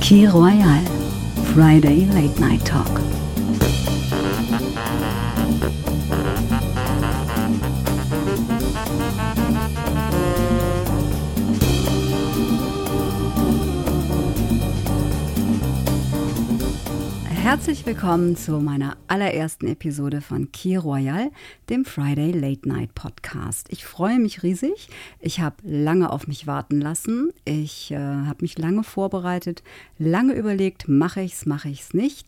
Key Royal, Friday Late Night Talk. Herzlich willkommen zu meiner allerersten Episode von Key Royal, dem Friday Late Night Podcast. Ich freue mich riesig. Ich habe lange auf mich warten lassen. Ich habe mich lange vorbereitet, lange überlegt, mache ich es nicht.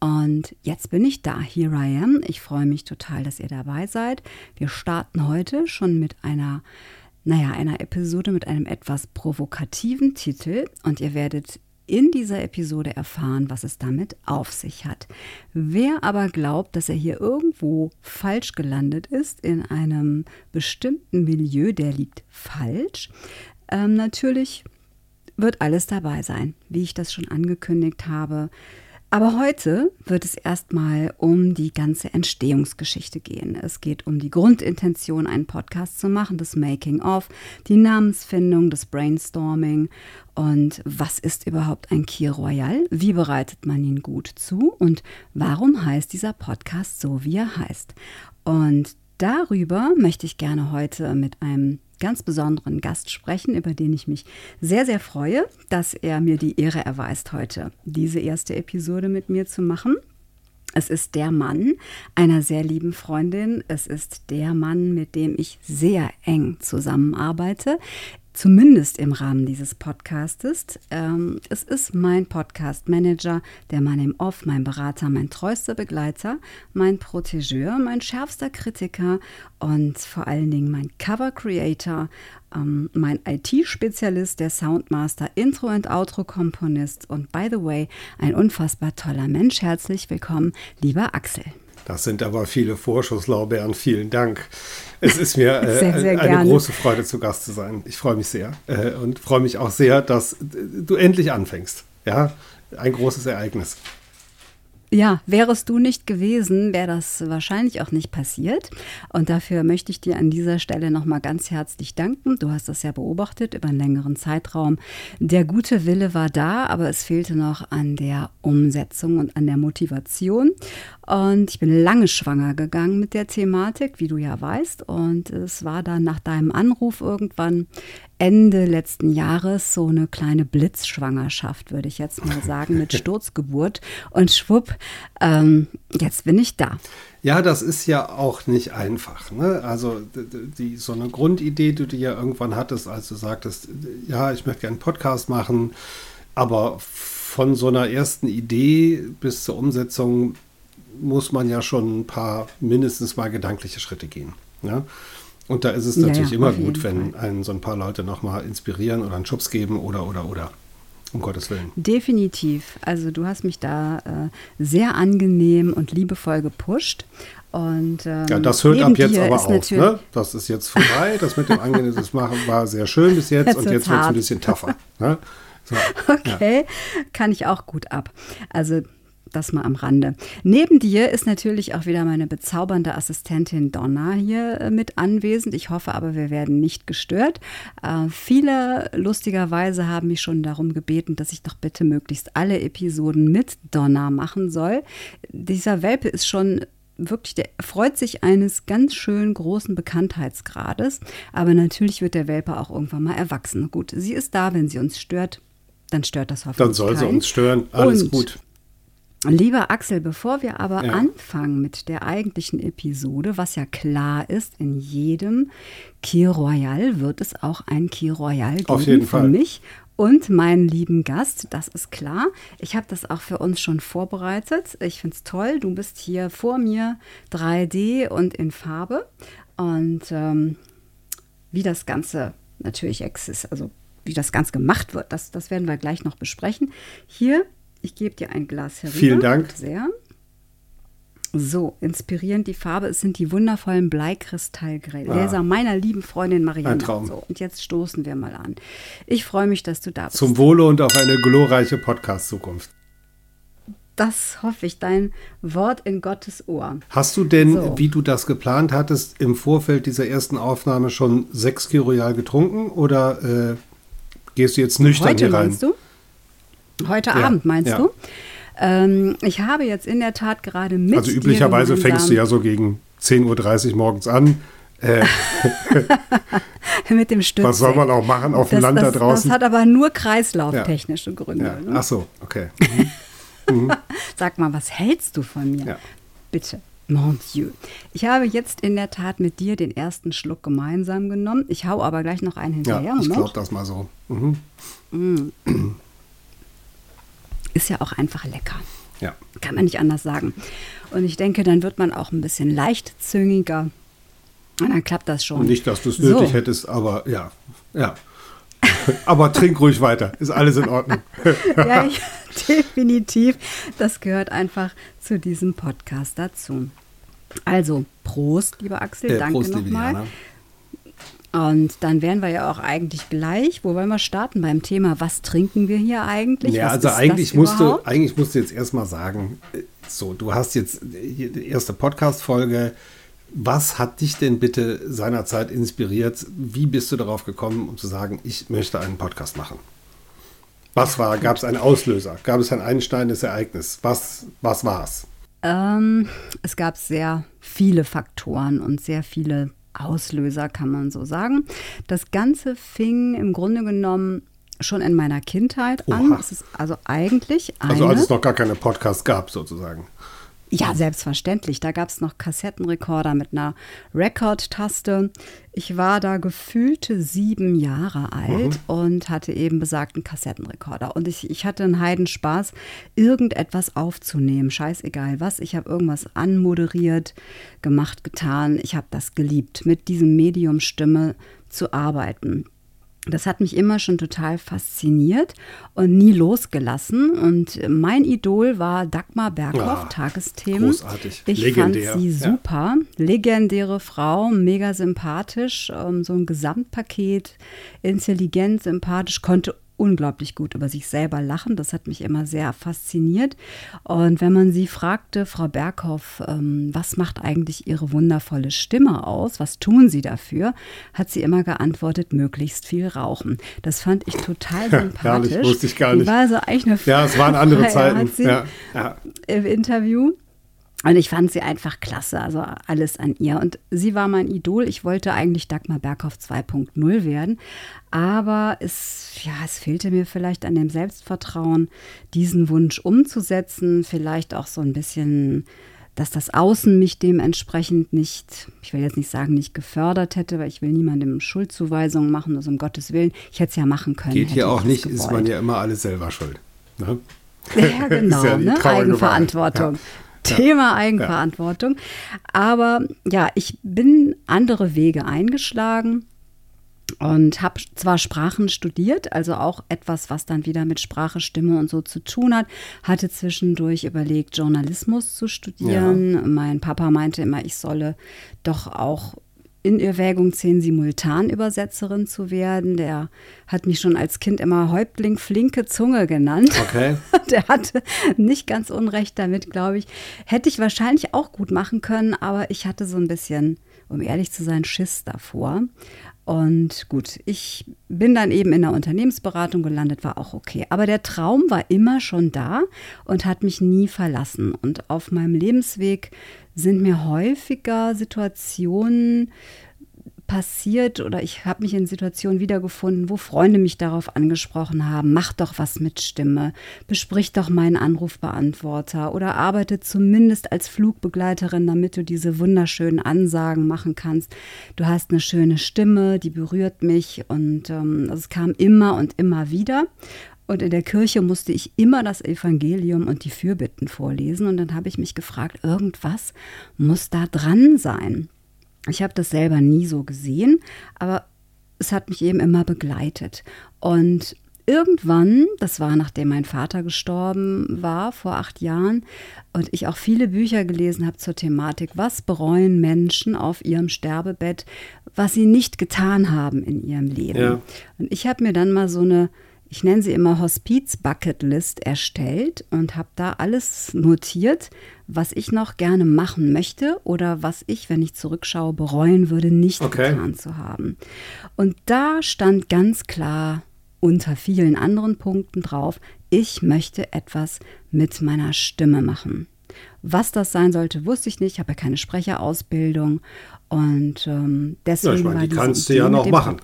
Und jetzt bin ich da. Here I am. Ich freue mich total, dass ihr dabei seid. Wir starten heute schon mit einer Episode mit einem etwas provokativen Titel und ihr werdet in dieser Episode erfahren, was es damit auf sich hat. Wer aber glaubt, dass er hier irgendwo falsch gelandet ist, in einem bestimmten Milieu, der liegt falsch. Natürlich wird alles dabei sein, wie ich das schon angekündigt habe. Aber heute wird es erstmal um die ganze Entstehungsgeschichte gehen. Es geht um die Grundintention, einen Podcast zu machen, das Making of, die Namensfindung, das Brainstorming und was ist überhaupt ein Key Royal? Wie bereitet man ihn gut zu und warum heißt dieser Podcast so, wie er heißt? Und darüber möchte ich gerne heute mit einem ganz besonderen Gast sprechen, über den ich mich sehr, sehr freue, dass er mir die Ehre erweist, heute diese erste Episode mit mir zu machen. Es ist der Mann einer sehr lieben Freundin. Es ist der Mann, mit dem ich sehr eng zusammenarbeite, zumindest im Rahmen dieses Podcastes. Es ist mein Podcast-Manager, der Mann im Off, mein Berater, mein treuster Begleiter, mein Protégeur, mein schärfster Kritiker und vor allen Dingen mein Cover-Creator, mein IT-Spezialist, der Soundmaster, Intro- und Outro-Komponist und by the way, ein unfassbar toller Mensch. Herzlich willkommen, lieber Axel. Das sind aber viele Vorschusslorbeeren. Vielen Dank. Es ist mir sehr eine große Freude, zu Gast zu sein. Ich freue mich sehr und freue mich auch sehr, dass du endlich anfängst. Ja, ein großes Ereignis. Ja, wärest du nicht gewesen, wäre das wahrscheinlich auch nicht passiert. Und dafür möchte ich dir an dieser Stelle nochmal ganz herzlich danken. Du hast das ja beobachtet über einen längeren Zeitraum. Der gute Wille war da, aber es fehlte noch an der Umsetzung und an der Motivation. Und ich bin lange schwanger gegangen mit der Thematik, wie du ja weißt. Und es war dann nach deinem Anruf irgendwann Ende letzten Jahres so eine kleine Blitzschwangerschaft, würde ich jetzt mal sagen, mit Sturzgeburt und schwupp, jetzt bin ich da. Ja, das ist ja auch nicht einfach, ne? Also so eine Grundidee, die du ja irgendwann hattest, als du sagtest, ja, ich möchte gerne einen Podcast machen, aber von so einer ersten Idee bis zur Umsetzung muss man ja schon ein paar, mindestens mal gedankliche Schritte gehen, ne? Und da ist es natürlich immer gut, wenn einen so ein paar Leute nochmal inspirieren oder einen Schubs geben oder. Um Gottes Willen. Definitiv. Also du hast mich da sehr angenehm und liebevoll gepusht. Und, ja, das hört ab jetzt aber auf. Ne? Das ist jetzt vorbei. Das mit dem angenehmen Machen war sehr schön bis jetzt und jetzt wird es ein bisschen tougher. Ne? So, okay, ja. Kann ich auch gut ab. Also das mal am Rande. Neben dir ist natürlich auch wieder meine bezaubernde Assistentin Donna hier mit anwesend. Ich hoffe aber, wir werden nicht gestört. Viele lustigerweise haben mich schon darum gebeten, dass ich doch bitte möglichst alle Episoden mit Donna machen soll. Dieser Welpe ist schon wirklich, der freut sich eines ganz schön großen Bekanntheitsgrades. Aber natürlich wird der Welpe auch irgendwann mal erwachsen. Gut, sie ist da, wenn sie uns stört, dann stört das hoffentlich keinen. Dann soll sie uns stören, alles gut. Lieber Axel, bevor wir aber anfangen mit der eigentlichen Episode, was ja klar ist, in jedem Key Royal wird es auch ein Key Royal geben. Auf jeden Fall. Für mich und meinen lieben Gast, das ist klar. Ich habe das auch für uns schon vorbereitet. Ich finde es toll, du bist hier vor mir 3D und in Farbe. Und wie das Ganze natürlich existiert, also wie das Ganze gemacht wird, das werden wir gleich noch besprechen. Hier, ich gebe dir ein Glas herüber. Vielen Dank. Sehr. So, inspirierend die Farbe. Es sind die wundervollen Bleikristallgläser meiner lieben Freundin Marianne. Ein Traum. So, und jetzt stoßen wir mal an. Ich freue mich, dass du da bist. Zum Wohle und auf eine glorreiche Podcast-Zukunft. Das hoffe ich, dein Wort in Gottes Ohr. Hast du denn, wie du das geplant hattest, im Vorfeld dieser ersten Aufnahme schon 6 Kilo Royal getrunken oder gehst du jetzt nüchtern heute hier rein? Heute Abend meinst du? Ich habe jetzt in der Tat gerade mit. Also üblicherweise fängst du ja so gegen 10.30 Uhr morgens an. Mit dem Stütz. Was soll man auch machen auf dem Land da draußen? Das hat aber nur kreislauftechnische Gründe. Ja. Ne? Ach so, okay. Mhm. Sag mal, was hältst du von mir? Ja. Bitte, mon Dieu. Ich habe jetzt in der Tat mit dir den ersten Schluck gemeinsam genommen. Ich hau aber gleich noch einen hinterher. Ja, ich glaube das mal so. Mhm. Mhm. Ist ja auch einfach lecker. Ja. Kann man nicht anders sagen. Und ich denke, dann wird man auch ein bisschen leichtzüngiger. Und dann klappt das schon. Nicht, dass du es nötig hättest, aber ja. Aber trink ruhig weiter, ist alles in Ordnung. Ja, definitiv. Das gehört einfach zu diesem Podcast dazu. Also, Prost, lieber Axel, danke nochmal. Und dann wären wir ja auch eigentlich gleich. Wo wollen wir starten beim Thema, was trinken wir hier eigentlich? Ja, was also eigentlich musst du jetzt erstmal sagen, so, du hast jetzt die erste Podcast-Folge. Was hat dich denn bitte seinerzeit inspiriert? Wie bist du darauf gekommen, um zu sagen, ich möchte einen Podcast machen? Gab es einen Auslöser? Gab es ein einschneidendes Ereignis? Was war es? Es gab sehr viele Faktoren und sehr viele Auslöser, kann man so sagen. Das Ganze fing im Grunde genommen schon in meiner Kindheit an. Es ist also eigentlich als es noch gar keine Podcasts gab, sozusagen. Ja, selbstverständlich. Da gab es noch Kassettenrekorder mit einer Rekordtaste. Ich war da gefühlte 7 Jahre alt und hatte eben besagten Kassettenrekorder. Und ich hatte einen Heidenspaß, irgendetwas aufzunehmen. Scheißegal was. Ich habe irgendwas anmoderiert, gemacht, getan. Ich habe das geliebt, mit diesem Medium Stimme zu arbeiten. Das hat mich immer schon total fasziniert und nie losgelassen. Und mein Idol war Dagmar Berghoff, Tagesthemen. Großartig. Ich fand sie super. Ja. Legendäre Frau, mega sympathisch, so ein Gesamtpaket, intelligent, sympathisch, konnte unglaublich gut über sich selber lachen. Das hat mich immer sehr fasziniert. Und wenn man sie fragte, Frau Berghoff, was macht eigentlich Ihre wundervolle Stimme aus? Was tun Sie dafür? Hat sie immer geantwortet, möglichst viel rauchen. Das fand ich total sympathisch. Ja, wusste ich gar nicht. Die war also eigentlich eine Frage, es waren andere Zeiten. Hat sie im Interview. Und ich fand sie einfach klasse, also alles an ihr. Und sie war mein Idol. Ich wollte eigentlich Dagmar Berghoff 2.0 werden. Aber es fehlte mir vielleicht an dem Selbstvertrauen, diesen Wunsch umzusetzen. Vielleicht auch so ein bisschen, dass das Außen mich dementsprechend nicht, ich will jetzt nicht sagen, nicht gefördert hätte, weil ich will niemandem Schuldzuweisungen machen, also um Gottes Willen. Ich hätte es ja machen können. Geht hier auch nicht, ist man ja immer alles selber schuld. Ne? Ja, genau, ja, ne? Eigenverantwortung. Ja. Thema Eigenverantwortung. Ja. Aber ja, ich bin andere Wege eingeschlagen und habe zwar Sprachen studiert, also auch etwas, was dann wieder mit Sprache, Stimme und so zu tun hat. Hatte zwischendurch überlegt, Journalismus zu studieren. Ja. Mein Papa meinte immer, ich solle doch auch in Erwägung ziehen, Simultanübersetzerin zu werden. Der hat mich schon als Kind immer Häuptling Flinke Zunge genannt. Okay. Der hatte nicht ganz unrecht damit, glaube ich. Hätte ich wahrscheinlich auch gut machen können, aber ich hatte so ein bisschen, um ehrlich zu sein, Schiss davor. Und gut, ich bin dann eben in der Unternehmensberatung gelandet, war auch okay. Aber der Traum war immer schon da und hat mich nie verlassen. Und auf meinem Lebensweg sind mir häufiger Situationen passiert oder ich habe mich in Situationen wiedergefunden, wo Freunde mich darauf angesprochen haben, mach doch was mit Stimme, besprich doch meinen Anrufbeantworter oder arbeite zumindest als Flugbegleiterin, damit du diese wunderschönen Ansagen machen kannst. Du hast eine schöne Stimme, die berührt mich und es kam immer und immer wieder. Und in der Kirche musste ich immer das Evangelium und die Fürbitten vorlesen. Und dann habe ich mich gefragt, irgendwas muss da dran sein. Ich habe das selber nie so gesehen, aber es hat mich eben immer begleitet. Und irgendwann, das war nachdem mein Vater gestorben war, vor 8 Jahren, und ich auch viele Bücher gelesen habe zur Thematik, was bereuen Menschen auf ihrem Sterbebett, was sie nicht getan haben in ihrem Leben. Ja. Und ich habe mir dann mal so eine, ich nenne sie immer Hospiz-Bucket-List erstellt und habe da alles notiert, was ich noch gerne machen möchte oder was ich, wenn ich zurückschaue, bereuen würde, nicht getan zu haben. Und da stand ganz klar unter vielen anderen Punkten drauf, ich möchte etwas mit meiner Stimme machen. Was das sein sollte, wusste ich nicht. Ich habe ja keine Sprecherausbildung und deswegen war die kannst du ja noch machen.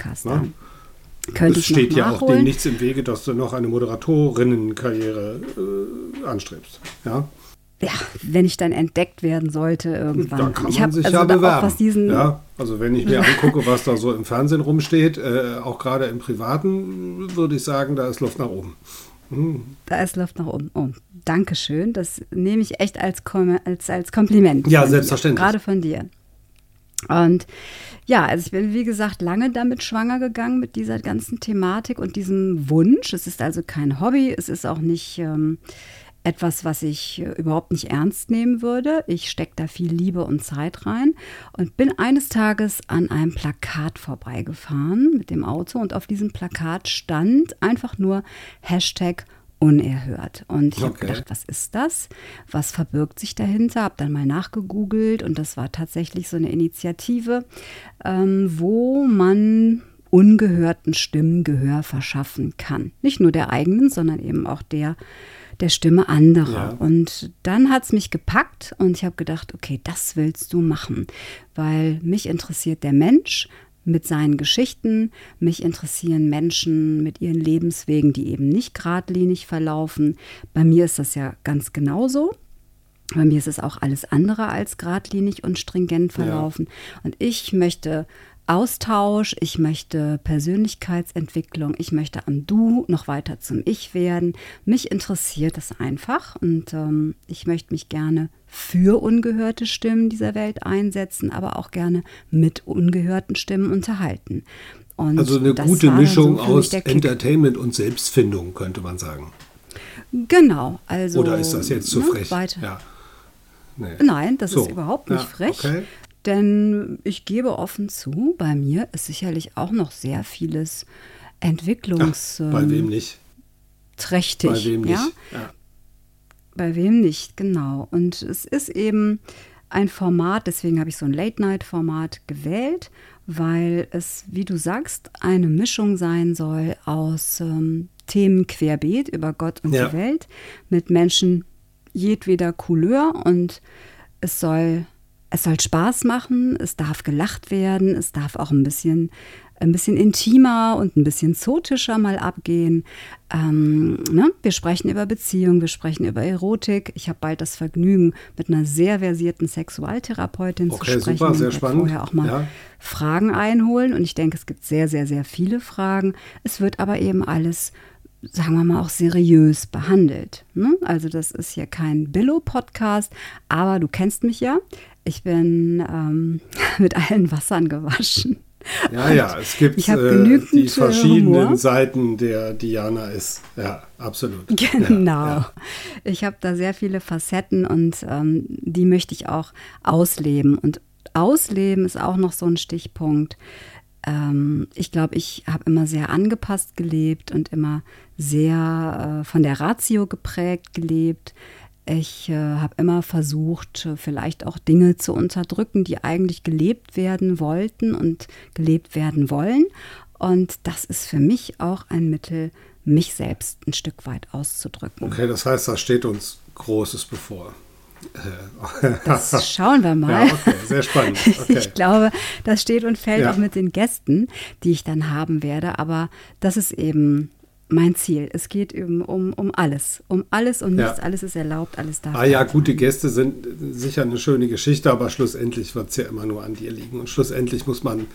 Es steht ja auch dem nichts im Wege, dass du noch eine Moderatorinnenkarriere anstrebst. Ja, wenn ich dann entdeckt werden sollte irgendwann. Da kann man sich bewerben. Also wenn ich mir angucke, was da so im Fernsehen rumsteht, auch gerade im Privaten, würde ich sagen, da ist Luft nach oben. Da ist Luft nach oben. Oh, Dankeschön, das nehme ich echt als Kompliment. Ja, selbstverständlich. Gerade von dir. Und ja, also ich bin, wie gesagt, lange damit schwanger gegangen mit dieser ganzen Thematik und diesem Wunsch. Es ist also kein Hobby, es ist auch nicht etwas, was ich überhaupt nicht ernst nehmen würde. Ich stecke da viel Liebe und Zeit rein und bin eines Tages an einem Plakat vorbeigefahren mit dem Auto und auf diesem Plakat stand einfach nur Hashtag unerhört. Und ich habe gedacht, was ist das? Was verbirgt sich dahinter? Habe dann mal nachgegoogelt und das war tatsächlich so eine Initiative, wo man ungehörten Stimmen Gehör verschaffen kann. Nicht nur der eigenen, sondern eben auch der Stimme anderer. Ja. Und dann hat es mich gepackt und ich habe gedacht, okay, das willst du machen, weil mich interessiert der Mensch mit seinen Geschichten. Mich interessieren Menschen mit ihren Lebenswegen, die eben nicht geradlinig verlaufen. Bei mir ist das ja ganz genauso. Bei mir ist es auch alles andere als geradlinig und stringent verlaufen. Ja. Und ich möchte Austausch, ich möchte Persönlichkeitsentwicklung, ich möchte am Du noch weiter zum Ich werden. Mich interessiert das einfach und ich möchte mich gerne für ungehörte Stimmen dieser Welt einsetzen, aber auch gerne mit ungehörten Stimmen unterhalten. Und also eine gute Mischung aus Entertainment und Selbstfindung, könnte man sagen. Genau. Also, oder ist das jetzt zu frech? Ja. Nee. Nein, das ist überhaupt nicht frech. Okay. Denn ich gebe offen zu, bei mir ist sicherlich auch noch sehr vieles entwicklungsträchtig. Bei wem nicht? Bei wem nicht? Ja. Bei wem nicht, genau. Und es ist eben ein Format, deswegen habe ich so ein Late-Night-Format gewählt, weil es, wie du sagst, eine Mischung sein soll aus Themen querbeet über Gott und die Welt mit Menschen jedweder Couleur und es soll Spaß machen, es darf gelacht werden, es darf auch ein bisschen intimer und ein bisschen zotischer mal abgehen. Wir sprechen über Beziehung, wir sprechen über Erotik. Ich habe bald das Vergnügen, mit einer sehr versierten Sexualtherapeutin zu sprechen. Super, sehr spannend. Vorher auch mal Fragen einholen. Und ich denke, es gibt sehr, sehr, sehr viele Fragen. Es wird aber eben alles, sagen wir mal, auch seriös behandelt. Also das ist hier kein Billo-Podcast, aber du kennst mich ja. Ich bin mit allen Wassern gewaschen. Ja, es gibt die verschiedenen Seiten der Diana ist. Ja, absolut. Genau. Ja. Ich habe da sehr viele Facetten und die möchte ich auch ausleben. Und ausleben ist auch noch so ein Stichpunkt. Ich glaube, ich habe immer sehr angepasst gelebt und immer sehr von der Ratio geprägt gelebt. Ich habe immer versucht, vielleicht auch Dinge zu unterdrücken, die eigentlich gelebt werden wollten und gelebt werden wollen. Und das ist für mich auch ein Mittel, mich selbst ein Stück weit auszudrücken. Okay, das heißt, da steht uns Großes bevor. Das schauen wir mal. Ja, okay, sehr spannend. Okay. Ich glaube, das steht und fällt auch mit den Gästen, die ich dann haben werde. Aber das ist eben mein Ziel. Es geht eben um alles. Um alles und nichts. Alles ist erlaubt, alles darf. Gute Gäste sind sicher eine schöne Geschichte, aber schlussendlich wird es ja immer nur an dir liegen. Und schlussendlich muss man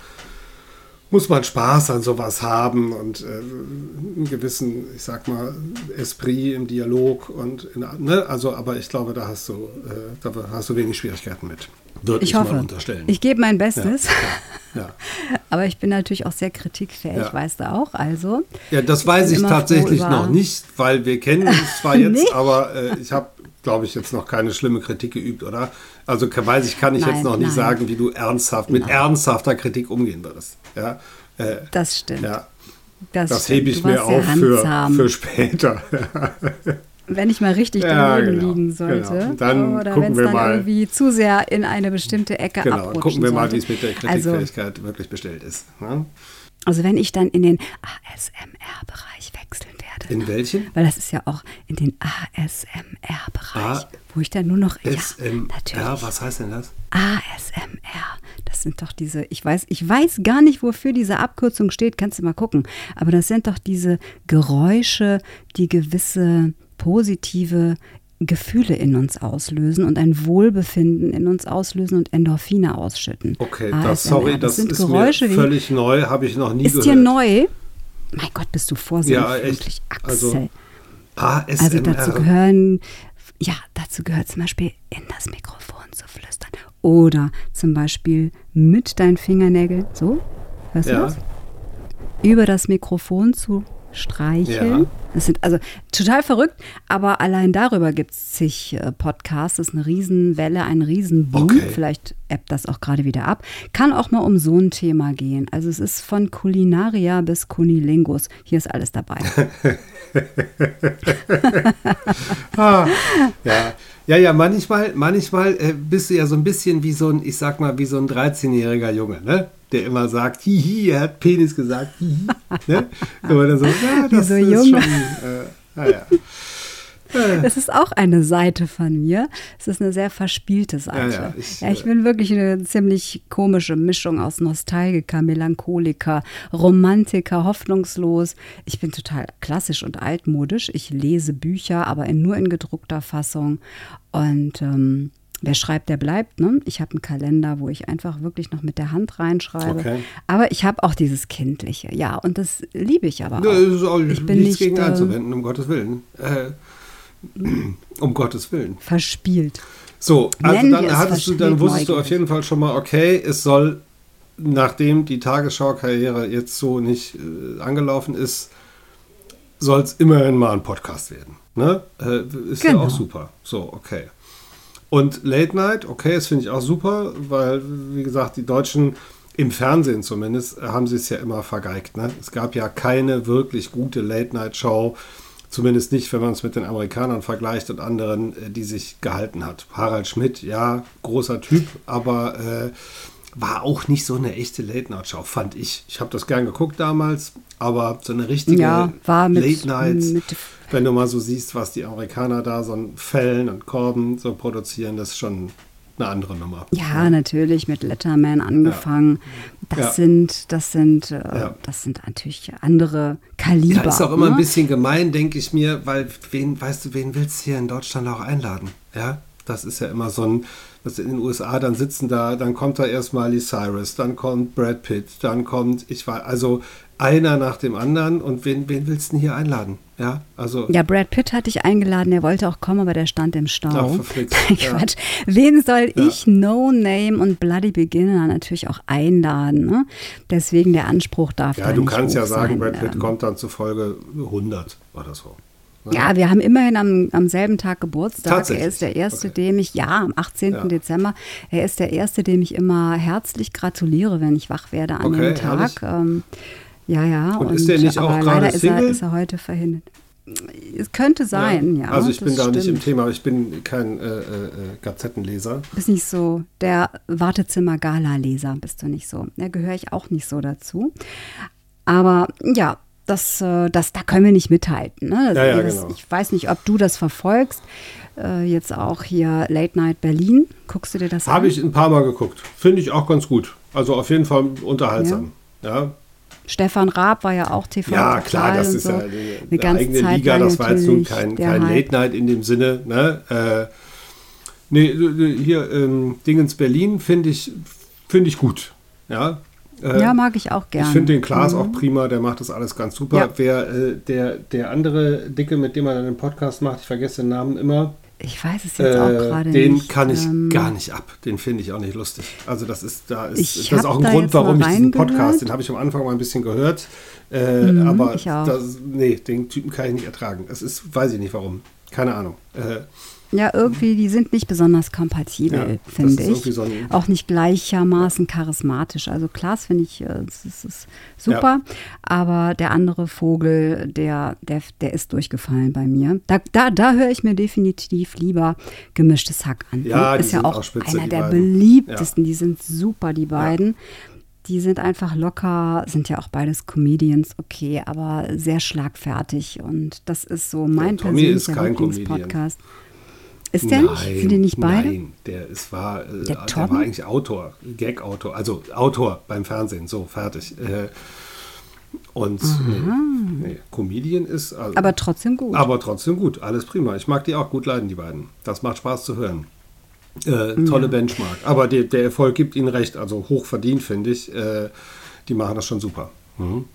muss man Spaß an sowas haben und einen gewissen, ich sag mal, Esprit im Dialog und aber ich glaube, da hast du wenig Schwierigkeiten mit. Würde ich mal unterstellen. Ich gebe mein Bestes. Ja. Aber ich bin natürlich auch sehr kritikfähig, weißt du auch. Also, ja, das weiß ich tatsächlich noch nicht, weil wir kennen uns zwar jetzt, aber ich habe, glaube ich, jetzt noch keine schlimme Kritik geübt, oder? Also kann ich jetzt noch nicht sagen, wie du mit ernsthafter Kritik umgehen würdest. Ja? Das stimmt. Ja. Das hebe ich mir auf für später. Wenn ich mal richtig daneben liegen sollte. Genau. Dann oder wenn es dann irgendwie zu sehr in eine bestimmte Ecke abrutschen gucken wir mal, wie es mit der Kritikfähigkeit wirklich bestellt ist. Ne? Also wenn ich dann in den ASMR-Bereich wechseln werde. In welchen? Weil das ist ja auch in den ASMR-Bereich, wo ich dann nur noch... Ja, was heißt denn das? ASMR, das sind doch diese... Ich weiß gar nicht, wofür diese Abkürzung steht, kannst du mal gucken. Aber das sind doch diese Geräusche, die gewisse... positive Gefühle in uns auslösen und ein Wohlbefinden in uns auslösen und Endorphine ausschütten. Okay, das sind Geräusche, mir völlig neu, habe ich noch nie gehört. Ist dir neu? Mein Gott, bist du vorsichtig, Axel. Also, ASMR. Also dazu gehört zum Beispiel in das Mikrofon zu flüstern oder zum Beispiel mit deinen Fingernägeln, so, hörst du das? Über das Mikrofon zu streicheln. Ja. Das sind also total verrückt, aber allein darüber gibt es zig Podcasts. Das ist eine Riesenwelle, ein Riesenboom. Okay. Vielleicht ebbt das auch gerade wieder ab. Kann auch mal um so ein Thema gehen. Also es ist von Kulinaria bis Kunilingus. Hier ist alles dabei. Manchmal bist du ja so ein bisschen wie so ein 13-jähriger Junge, ne? Der immer sagt, hihi, er hat Penis gesagt, hihi. Ne? Und dann so, das so ist jung. Schon, naja. Das ist auch eine Seite von mir. Es ist eine sehr verspielte Seite. Ich bin wirklich eine ziemlich komische Mischung aus Nostalgiker, Melancholiker, Romantiker, hoffnungslos. Ich bin total klassisch und altmodisch. Ich lese Bücher, aber nur in gedruckter Fassung. Und wer schreibt, der bleibt. Ne? Ich habe einen Kalender, wo ich einfach wirklich noch mit der Hand reinschreibe. Okay. Aber ich habe auch dieses Kindliche. Ja, und das liebe ich aber auch. Das ist auch ich bin nichts gegen einzuwenden, um Gottes Willen. Um Gottes Willen. Verspielt. So, also dann wusstest du auf jeden Fall schon mal, okay, es soll, nachdem die Tagesschau-Karriere jetzt so nicht angelaufen ist, soll es immerhin mal ein Podcast werden. Ne? Ist ja auch super. So, okay. Und Late Night, okay, das finde ich auch super, weil, wie gesagt, die Deutschen, im Fernsehen zumindest, haben sie es ja immer vergeigt. Ne? Es gab ja keine wirklich gute Late Night Show, zumindest nicht, wenn man es mit den Amerikanern vergleicht und anderen, die sich gehalten hat. Harald Schmidt, ja, großer Typ, aber war auch nicht so eine echte Late Night Show, fand ich. Ich habe das gern geguckt damals, aber so eine richtige Late Nights... Wenn du mal so siehst, was die Amerikaner da so an Fällen und Korben so produzieren, das ist schon eine andere Nummer. Ja, natürlich, mit Letterman angefangen. Ja. Das sind natürlich andere Kaliber. Ja, das ist auch immer ein bisschen gemein, denke ich mir, weil wen willst du hier in Deutschland auch einladen? Ja, das ist ja immer so ein, dass in den USA dann sitzen da, dann kommt da erst Miley Cyrus, dann kommt Brad Pitt, dann kommt, einer nach dem anderen und wen willst du denn hier einladen? Ja, also Brad Pitt hatte ich eingeladen, der wollte auch kommen, aber der stand im Stau. Quatsch. Wen soll ich No Name und Bloody Beginner natürlich auch einladen? Ne? Deswegen der Anspruch darf da nicht hoch sein. Ja, du kannst ja sagen, Brad Pitt kommt dann zu Folge 100 oder so. Ja, wir haben immerhin am selben Tag Geburtstag. Er ist der Erste, dem ich, am 18. Dezember, er ist der Erste, dem ich immer herzlich gratuliere, wenn ich wach werde an dem Tag. Ja. Und ist der nicht auch gerade Single? Leider ist er heute verhindert. Es könnte sein, ja. Also ich bin da nicht im Thema, ich bin kein Gazettenleser. Bist nicht so der Wartezimmer-Gala-Leser, bist du nicht so. Da gehöre ich auch nicht so dazu. Aber ja, da können wir nicht mithalten. Ne? Genau. Ich weiß nicht, ob du das verfolgst. Jetzt auch hier Late Night Berlin. Guckst du dir das an? Habe ich ein paar Mal geguckt. Finde ich auch ganz gut. Also auf jeden Fall unterhaltsam. Ja. Stefan Raab war ja auch TV. Ja, klar, das ist so eine ganze eigene Zeit Liga. Das war jetzt nun kein Late Night in dem Sinne. Ne? Hier Dingens Berlin finde ich gut. Ja, Ja, mag ich auch gerne. Ich finde den Klaas auch prima, der macht das alles ganz super. Ja. Der andere Dicke, mit dem er dann den Podcast macht, ich vergesse den Namen immer. Ich weiß es jetzt auch gerade nicht. Den kann ich gar nicht ab. Den finde ich auch nicht lustig. Also das ist auch ein Grund, warum ich diesen Podcast, den habe ich am Anfang mal ein bisschen gehört. Aber den Typen kann ich nicht ertragen. Es ist, weiß ich nicht warum. Keine Ahnung. Ja, irgendwie, die sind nicht besonders kompatibel, ja, finde ich. So auch nicht gleichermaßen charismatisch. Also Klaas finde ich, das ist super. Ja. Aber der andere Vogel, der ist durchgefallen bei mir. Da höre ich mir definitiv lieber Gemischtes Hack an. Ja, ist ja auch spitze, einer der beliebtesten. Ja. Die sind super, die beiden. Ja. Die sind einfach locker, sind ja auch beides Comedians, okay, aber sehr schlagfertig. Und das ist so mein persönlicher Lieblingspodcast. Ist der nicht? Sind die nicht beide? Nein, der war eigentlich Autor, Gag-Autor, also Autor beim Fernsehen, so, fertig. Und Comedian ist... Also, aber trotzdem gut, alles prima. Ich mag die auch gut leiden, die beiden. Das macht Spaß zu hören. Tolle Benchmark. Aber der Erfolg gibt ihnen recht, also hoch verdient, finde ich. Die machen das schon super. Mhm.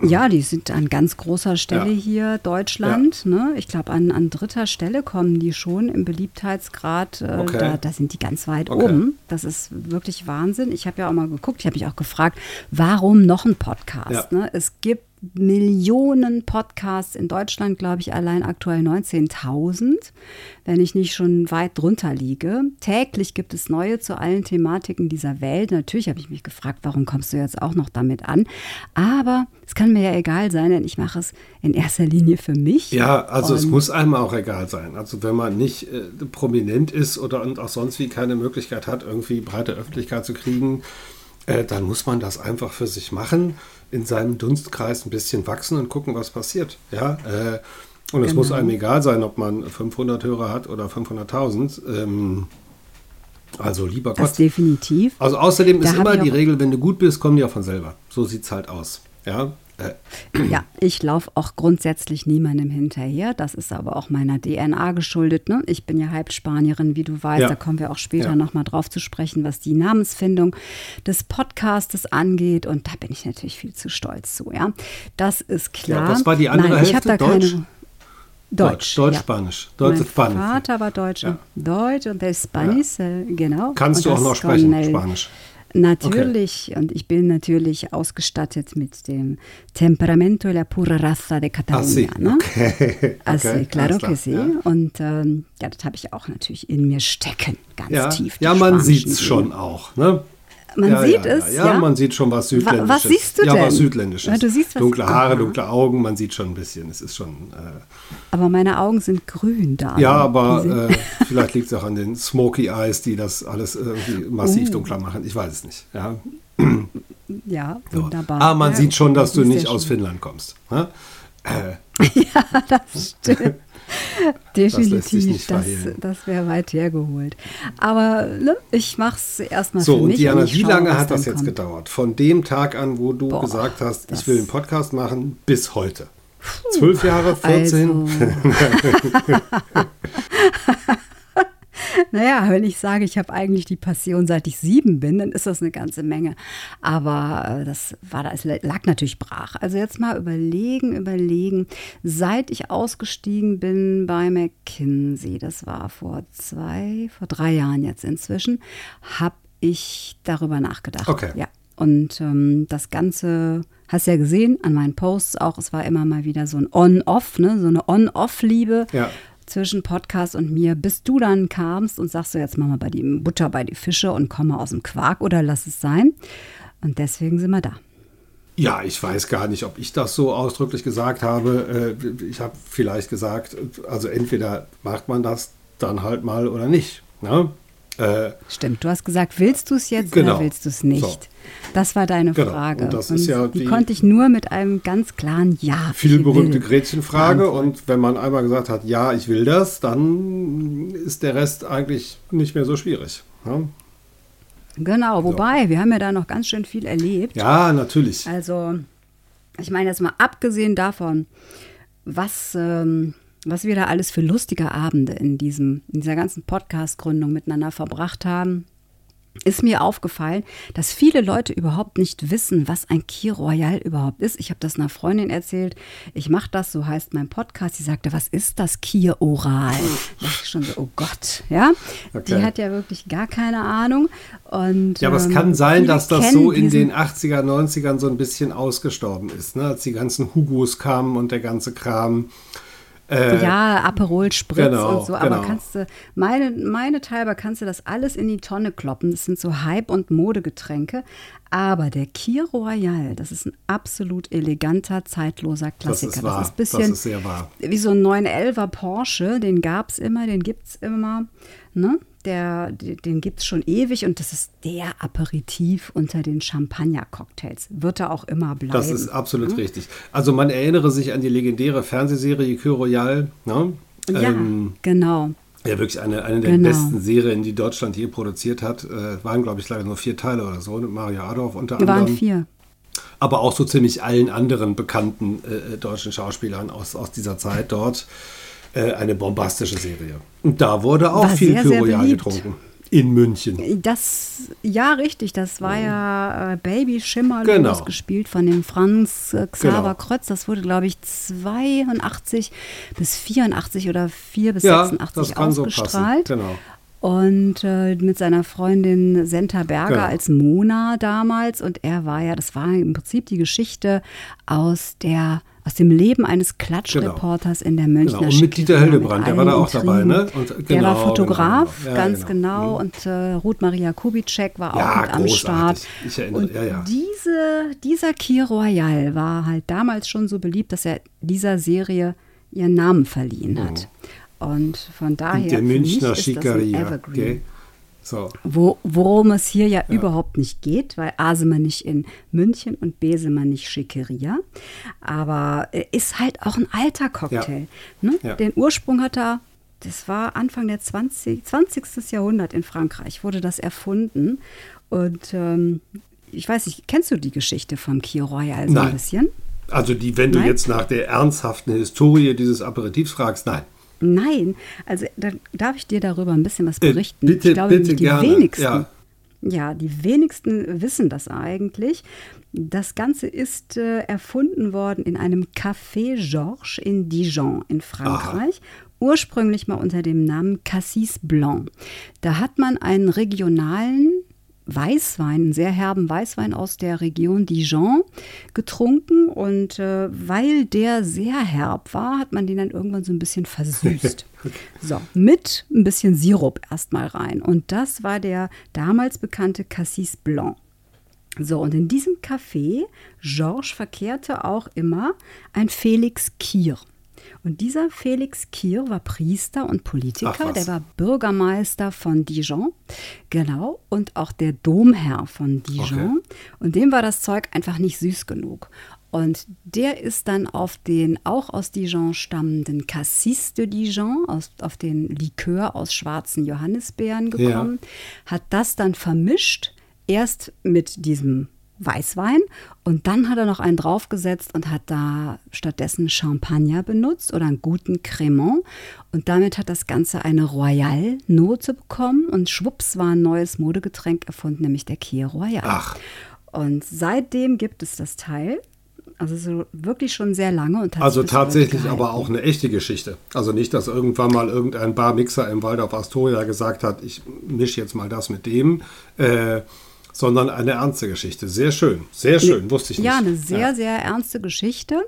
Ja, die sind an ganz großer Stelle hier Deutschland. Ja. Ne? Ich glaube, an dritter Stelle kommen die schon im Beliebtheitsgrad. Da sind die ganz weit oben. Das ist wirklich Wahnsinn. Ich habe ja auch mal geguckt, ich habe mich auch gefragt, warum noch ein Podcast? Ja. Ne? Es gibt Millionen Podcasts in Deutschland, glaube ich, allein aktuell 19.000, wenn ich nicht schon weit drunter liege. Täglich gibt es neue zu allen Thematiken dieser Welt. Natürlich habe ich mich gefragt, warum kommst du jetzt auch noch damit an? Aber es kann mir ja egal sein, denn ich mache es in erster Linie für mich. Ja, also es muss einem auch egal sein. Also wenn man nicht prominent ist und auch sonst wie keine Möglichkeit hat, irgendwie breite Öffentlichkeit zu kriegen, dann muss man das einfach für sich machen, in seinem Dunstkreis ein bisschen wachsen und gucken, was passiert. Ja, und es muss einem egal sein, ob man 500 Hörer hat oder 500.000. Also lieber Gott. Das definitiv. Also außerdem ist immer die Regel, wenn du gut bist, kommen die auch von selber. So sieht es halt aus. Ja. Ja, ich laufe auch grundsätzlich niemandem hinterher. Das ist aber auch meiner DNA geschuldet. Ne? Ich bin ja Halbspanierin, wie du weißt. Ja. Da kommen wir auch später nochmal drauf zu sprechen, was die Namensfindung des Podcastes angeht. Und da bin ich natürlich viel zu stolz zu. Ja? Das ist klar. Ja, was war die andere Hälfte? Deutsch-Spanisch. Mein Vater war Deutscher. Ja. Deutsch und Spanisch, genau. Kannst du auch noch sprechen, Spanisch? Natürlich, und ich bin natürlich ausgestattet mit dem Temperamento y la pura raza de Catalunya. Ah, sí. Okay. Okay. Claro que sí. Ja. Und das habe ich auch natürlich in mir stecken, ganz tief. Ja, man sieht es schon auch, ne? Man sieht es, ja. Ja, man sieht schon was Südländisches. Was siehst du denn? Ja, was Südländisches. Ja, du siehst was dunkle Haare, dunkle Augen, man sieht schon ein bisschen. Es ist schon... aber meine Augen sind grün da. Ja, aber vielleicht liegt es auch an den Smoky Eyes, die das alles irgendwie massiv dunkler machen. Ich weiß es nicht. Ja, ja, wunderbar. So. Aber man sieht schon, dass du nicht aus Finnland kommst. Ne? Ja, das stimmt. Definitiv, das wäre weit hergeholt. Aber ne, ich mache es erstmal für mich. So, und Diana, wie lange hat das jetzt gedauert? Von dem Tag an, wo du gesagt hast, ich will den Podcast machen, bis heute. 12 Jahre, 14? Also. Naja, wenn ich sage, ich habe eigentlich die Passion, seit ich 7 bin, dann ist das eine ganze Menge. Aber das lag natürlich brach. Also jetzt mal überlegen. Seit ich ausgestiegen bin bei McKinsey, das war vor 3 Jahren jetzt inzwischen, habe ich darüber nachgedacht. Okay. Ja. Und das Ganze, hast du ja gesehen, an meinen Posts auch, es war immer mal wieder so ein On-Off, ne? So eine On-Off-Liebe. Ja. Zwischen Podcast und mir, bis du dann kamst und sagst, so jetzt mach mal Butter bei die Fische und komm mal aus dem Quark oder lass es sein. Und deswegen sind wir da. Ja, ich weiß gar nicht, ob ich das so ausdrücklich gesagt habe. Ich habe vielleicht gesagt, also entweder macht man das dann halt mal oder nicht. Ne? Stimmt, du hast gesagt, willst du es jetzt oder willst du es nicht? So. Das war deine Frage. Und das ist ja die konnte ich nur mit einem ganz klaren Ja. Viel berühmte Gretchenfrage. Und wenn man einmal gesagt hat, ja, ich will das, dann ist der Rest eigentlich nicht mehr so schwierig. Ja? Genau, wobei, wir haben ja da noch ganz schön viel erlebt. Ja, natürlich. Also, ich meine jetzt mal abgesehen davon, was wir da alles für lustige Abende in dieser ganzen Podcast-Gründung miteinander verbracht haben. ist mir aufgefallen, dass viele Leute überhaupt nicht wissen, was ein Kir Royal überhaupt ist. Ich habe das einer Freundin erzählt. Ich mache das, so heißt mein Podcast. Sie sagte, was ist das Kir Oral? Da dachte ich schon so, oh Gott. Ja, okay. Die hat ja wirklich gar keine Ahnung. Und, ja, aber es kann sein, dass das so in den 80er, 90ern so ein bisschen ausgestorben ist, ne? Als die ganzen Hugos kamen und der ganze Kram. Ja, Aperol Spritz, genau, und so, aber genau. Kannst du, meinethalber kannst du das alles in die Tonne kloppen. Das sind so Hype- und Modegetränke. Aber der Kir Royal, das ist ein absolut eleganter, zeitloser Klassiker. Das ist wahr. Das ist ein bisschen, das ist sehr wahr, wie so ein 911er Porsche, den gab es immer, den gibt es immer, ne? Den gibt es schon ewig und das ist der Aperitif unter den Champagner-Cocktails. Wird er auch immer bleiben. Das ist absolut richtig. Also man erinnere sich an die legendäre Fernsehserie Kir Royal. Ne? Ja, genau. Ja, wirklich eine der besten Serien, die Deutschland je produziert hat. Waren, glaube ich, leider nur 4 Teile oder so. Mit Mario Adorf unter anderem. Waren 4. Aber auch so ziemlich allen anderen bekannten deutschen Schauspielern aus dieser Zeit dort. Eine bombastische Serie. Und da wurde auch viel Kir Royal getrunken. In München. Das, ja, richtig. Das war ja Baby Schimmerlos, genau, gespielt von dem Franz Xaver, genau, Krötz. Das wurde, glaube ich, 82 bis 84 oder 4 bis 86 ausgestrahlt. So genau. Und mit seiner Freundin Senta Berger, genau, als Mona damals. Und er war ja, das war im Prinzip die Geschichte aus dem Leben eines Klatschreporters, genau, in der Münchner, genau, und mit Dieter Hildebrand, der war da auch dabei, ne? Und, genau, der war Fotograf, genau, ja, ganz genau. Und Ruth Maria Kubitschek war auch mit am Start. Ich erinnere, und dieser Kir Royal war halt damals schon so beliebt, dass er dieser Serie ihren Namen verliehen hat. Und von daher, und der Münchner Schickeria, Evergreen. Okay. So. Worum es hier ja überhaupt nicht geht, weil A sind wir nicht in München und B sind wir nicht Schickeria. Aber ist halt auch ein alter Cocktail. Ja. Ne? Ja. Den Ursprung hat er, das war Anfang der 20. Jahrhundert in Frankreich, wurde das erfunden. Und ich weiß nicht, kennst du die Geschichte vom Kir Royal so ein bisschen? Also die, wenn du jetzt nach der ernsthaften Historie dieses Aperitifs fragst, nein. Nein, also da darf ich dir darüber ein bisschen was berichten. Bitte, ich glaube, bitte, die wenigsten, die wenigsten wissen das eigentlich. Das Ganze ist erfunden worden in einem Café Georges in Dijon in Frankreich. Aha. Ursprünglich mal unter dem Namen Cassis Blanc. Da hat man einen regionalen Weißwein, einen sehr herben Weißwein aus der Region Dijon getrunken und weil der sehr herb war, hat man den dann irgendwann so ein bisschen versüßt. So, mit ein bisschen Sirup erstmal rein und das war der damals bekannte Cassis Blanc. So, und in diesem Café Georges verkehrte auch immer ein Felix Kir. Und dieser Felix Kir war Priester und Politiker, der war Bürgermeister von Dijon, genau, und auch der Domherr von Dijon. Okay. Und dem war das Zeug einfach nicht süß genug. Und der ist dann auf den auch aus Dijon stammenden Cassis de Dijon, auf den Likör aus schwarzen Johannisbeeren gekommen, hat das dann vermischt, erst mit diesem Weißwein und dann hat er noch einen draufgesetzt und hat da stattdessen Champagner benutzt oder einen guten Crémant und damit hat das Ganze eine Royal-Note bekommen und schwupps war ein neues Modegetränk erfunden, nämlich der Kir Royal. Ach. Und seitdem gibt es das Teil, also so wirklich schon sehr lange. Und also tatsächlich aber auch eine echte Geschichte. Also nicht, dass irgendwann mal irgendein Barmixer im Waldorf Astoria gesagt hat, ich mische jetzt mal das mit dem, sondern eine ernste Geschichte. Sehr schön, wusste ich nicht. Ja, eine sehr, sehr ernste Geschichte.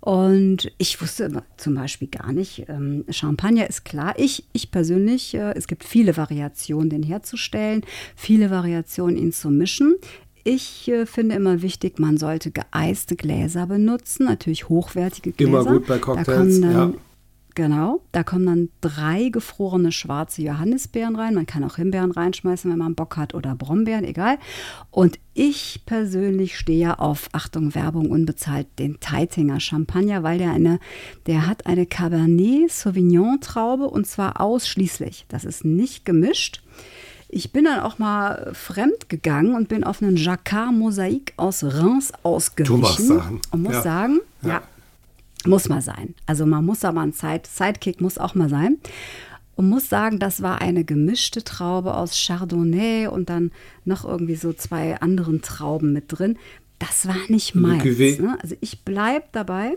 Und ich wusste zum Beispiel gar nicht, Champagner ist klar. Ich persönlich, es gibt viele Variationen, den herzustellen, viele Variationen, ihn zu mischen. Ich finde immer wichtig, man sollte geeiste Gläser benutzen, natürlich hochwertige Gläser. Immer gut bei Cocktails, Genau, da kommen dann 3 gefrorene schwarze Johannisbeeren rein. Man kann auch Himbeeren reinschmeißen, wenn man Bock hat, oder Brombeeren, egal. Und ich persönlich stehe ja auf, Achtung, Werbung unbezahlt, den Taitinger Champagner, weil der hat eine Cabernet Sauvignon Traube und zwar ausschließlich. Das ist nicht gemischt. Ich bin dann auch mal fremd gegangen und bin auf einen Jacquard-Mosaik aus Reims ausgewichen. Du machst Sachen. Und muss sagen, muss mal sein. Also man muss aber ein Sidekick muss auch mal sein. und muss sagen, das war eine gemischte Traube aus Chardonnay und dann noch irgendwie so 2 anderen Trauben mit drin. Das war nicht meins. Ne? Also ich bleibe dabei,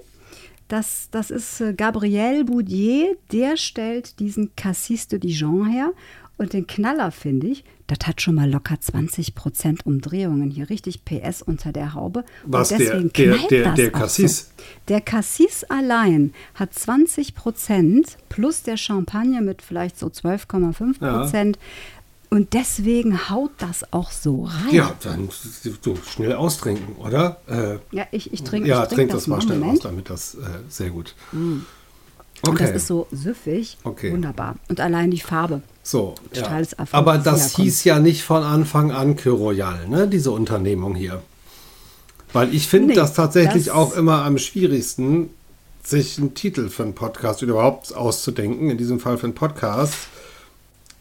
das ist Gabriel Boudier, der stellt diesen Cassis de Dijon her. Und den Knaller finde ich, das hat schon mal locker 20% Umdrehungen, hier richtig PS unter der Haube. Was, und deswegen der Cassis? So. Der Cassis allein hat 20% plus der Champagner mit vielleicht so 12,5%. Ja. Und deswegen haut das auch so rein. Ja, dann du, schnell austrinken, oder? Ich trinke das mal schnell aus, damit das sehr gut. Mm. Okay. Und das ist so süffig, okay. Wunderbar. Und allein die Farbe. So, ja. Aber das hieß ja nicht von Anfang an Cœur Royal, ne? Diese Unternehmung hier. Weil ich finde das tatsächlich auch immer am schwierigsten, sich einen Titel für einen Podcast überhaupt auszudenken, in diesem Fall für einen Podcast.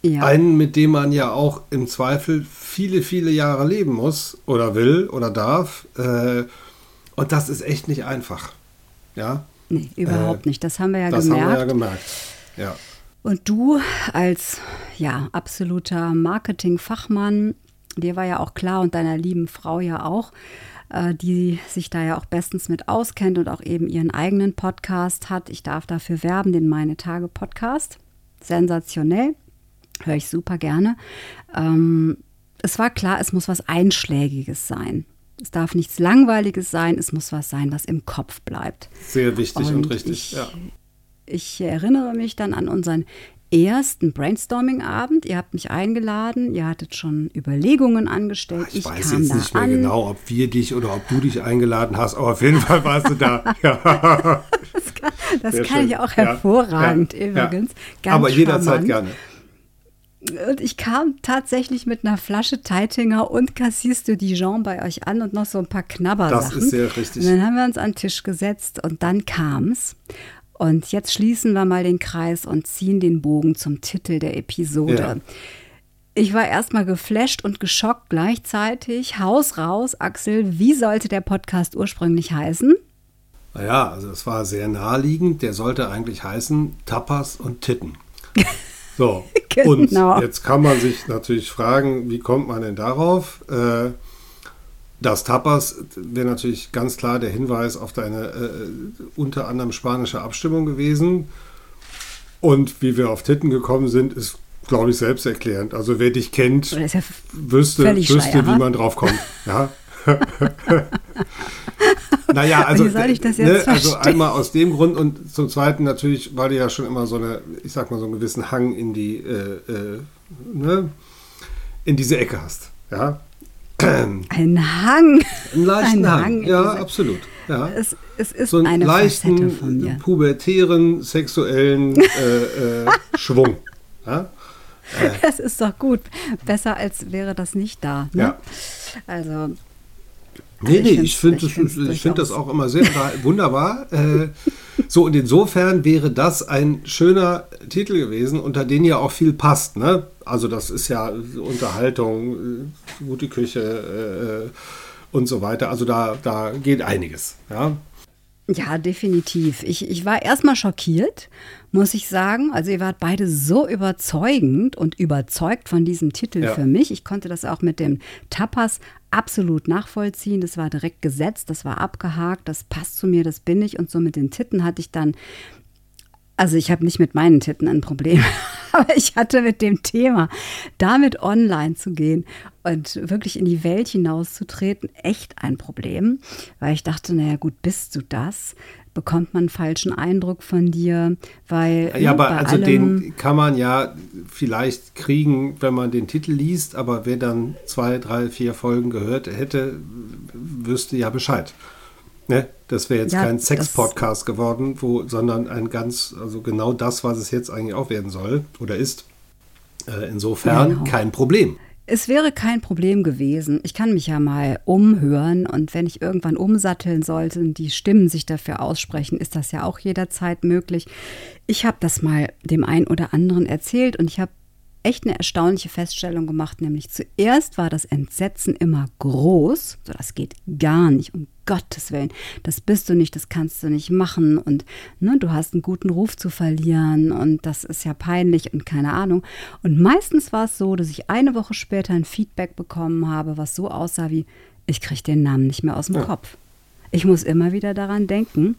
Ja. Einen, mit dem man ja auch im Zweifel viele, viele Jahre leben muss oder will oder darf. Und das ist echt nicht einfach. Ja? Nee, überhaupt nicht. Das haben wir ja gemerkt. Ja. Und du als absoluter Marketing-Fachmann, dir war ja auch klar und deiner lieben Frau ja auch, die sich da ja auch bestens mit auskennt und auch eben ihren eigenen Podcast hat. Ich darf dafür werben, den Meine-Tage-Podcast. Sensationell, höre ich super gerne. Es war klar, es muss was Einschlägiges sein. Es darf nichts Langweiliges sein, es muss was sein, was im Kopf bleibt. Sehr wichtig und richtig, Ich erinnere mich dann an unseren ersten Brainstorming-Abend. Ihr habt mich eingeladen, ihr hattet schon Überlegungen angestellt. Ich weiß jetzt nicht mehr genau, ob wir dich oder ob du dich eingeladen hast, aber auf jeden Fall warst du da. Ja. Das kann ich auch hervorragend übrigens. Ja. Aber jederzeit gerne. Und ich kam tatsächlich mit einer Flasche Teitinger und Cassis de Dijon bei euch an und noch so ein paar Knabbersachen. Das ist sehr richtig. Und dann haben wir uns an den Tisch gesetzt und dann kam's. Und jetzt schließen wir mal den Kreis und ziehen den Bogen zum Titel der Episode. Ja. Ich war erstmal geflasht und geschockt gleichzeitig. Haus raus, Axel, wie sollte der Podcast ursprünglich heißen? Naja, also es war sehr naheliegend. Der sollte eigentlich heißen Tapas und Titten. So, genau. Und jetzt kann man sich natürlich fragen, wie kommt man denn darauf? Das Tapas wäre natürlich ganz klar der Hinweis auf deine unter anderem spanische Abstimmung gewesen. Und wie wir auf Titten gekommen sind, ist, glaube ich, selbsterklärend. Also wer dich kennt, wüsste, wie man drauf kommt. Ja. Naja, also, wie soll ich das jetzt also einmal aus dem Grund und zum Zweiten natürlich, weil du ja schon immer so eine, ich sag mal, so einen gewissen Hang in die in diese Ecke hast. Ja. Ein Hang. Einen leichten Hang. Ja, absolut. Ja. Es ist so einen leichten, Facette von mir. Pubertären, sexuellen Schwung. Ja? Das ist doch gut. Besser als wäre das nicht da. Ne? Ja. Also. Ich finde das auch immer sehr wunderbar. So, und insofern wäre das ein schöner Titel gewesen, unter den ja auch viel passt. Ne? Also das ist ja Unterhaltung, gute Küche und so weiter. Also da geht einiges. Ja, ja, definitiv. Ich war erstmal schockiert, muss ich sagen. Also ihr wart beide so überzeugend und überzeugt von diesem Titel für mich. Ich konnte das auch mit dem Tapas absolut nachvollziehen. Das war direkt gesetzt, das war abgehakt, das passt zu mir, das bin ich. Und so mit den Titten hatte ich dann, also ich habe nicht mit meinen Titten ein Problem, aber ich hatte mit dem Thema, damit online zu gehen und wirklich in die Welt hinauszutreten, echt ein Problem. Weil ich dachte, naja gut, bist du das? Bekommt man einen falschen Eindruck von dir, weil... Ja, aber also den kann man ja vielleicht kriegen, wenn man den Titel liest, aber wer dann 2, 3, 4 Folgen gehört hätte, wüsste ja Bescheid. Ne? Das wäre jetzt kein Sex-Podcast geworden, sondern ein ganz, also genau das, was es jetzt eigentlich auch werden soll oder ist. Insofern kein Problem. Es wäre kein Problem gewesen. Ich kann mich ja mal umhören und wenn ich irgendwann umsatteln sollte und die Stimmen sich dafür aussprechen, ist das ja auch jederzeit möglich. Ich habe das mal dem einen oder anderen erzählt und ich habe echt eine erstaunliche Feststellung gemacht, nämlich zuerst war das Entsetzen immer groß, so das geht gar nicht, um Gottes Willen, das bist du nicht, das kannst du nicht machen und ne, du hast einen guten Ruf zu verlieren und das ist ja peinlich und keine Ahnung. Und meistens war es so, dass ich eine Woche später ein Feedback bekommen habe, was so aussah wie, ich kriege den Namen nicht mehr aus dem Kopf. Ich muss immer wieder daran denken.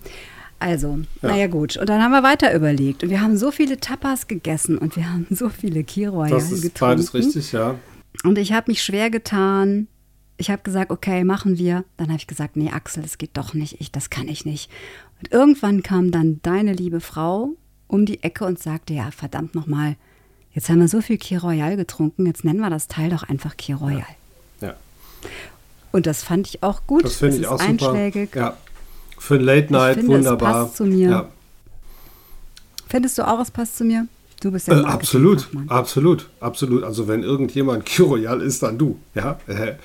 Also, naja gut. Und dann haben wir weiter überlegt. Und wir haben so viele Tapas gegessen und wir haben so viele Kiroya getrunken. Das ist beides richtig, ja. Und ich habe mich schwer getan. Ich habe gesagt, okay, machen wir. Dann habe ich gesagt, nee, Axel, das geht doch nicht. Das kann ich nicht. Und irgendwann kam dann deine liebe Frau um die Ecke und sagte, ja, verdammt nochmal, jetzt haben wir so viel Kiroya getrunken, jetzt nennen wir das Teil doch einfach Kiroya. Ja. Und das fand ich auch gut. Das finde ich auch einschlägig. Super. Ja. Für ein Late Night, wunderbar. Das passt zu mir. Ja. Findest du auch, es passt zu mir? Du bist ja absolut, absolut, absolut. Also wenn irgendjemand Kiroyal ist, dann du. Ja? Nein,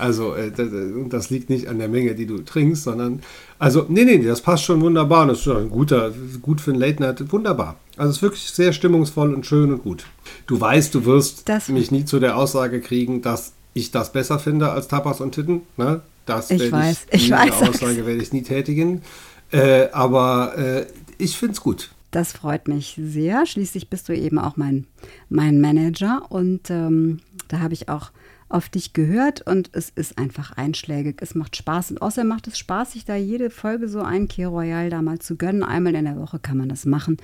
also das liegt nicht an der Menge, die du trinkst, sondern, also nee, das passt schon wunderbar. Und das ist ein gut für ein Late Night, wunderbar. Also es ist wirklich sehr stimmungsvoll und schön und gut. Du weißt, du wirst mich nie zu der Aussage kriegen, dass ich das besser finde als Tapas und Titten, ne? Diese Aussage werde ich nie tätigen. Aber ich finde es gut. Das freut mich sehr. Schließlich bist du eben auch mein Manager. Und da habe ich auch auf dich gehört. Und es ist einfach einschlägig. Es macht Spaß. Und außerdem macht es Spaß, sich da jede Folge so ein Kiroyal da mal zu gönnen. Einmal in der Woche kann man das machen.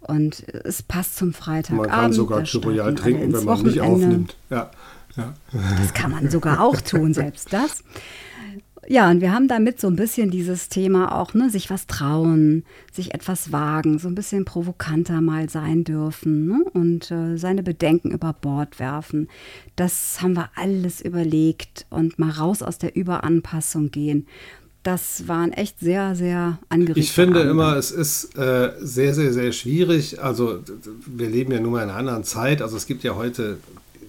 Und es passt zum Freitagabend. Man kann sogar Kiroyal trinken, wenn man nicht aufnimmt. Ja. Das kann man sogar auch tun, selbst das. Ja, und wir haben damit so ein bisschen dieses Thema auch, ne, sich was trauen, sich etwas wagen, so ein bisschen provokanter mal sein dürfen, ne, und seine Bedenken über Bord werfen. Das haben wir alles überlegt und mal raus aus der Überanpassung gehen. Das waren echt sehr, sehr angeregte. Ich finde immer, es ist sehr, sehr, sehr schwierig. Also wir leben ja nun mal in einer anderen Zeit. Also es gibt ja heute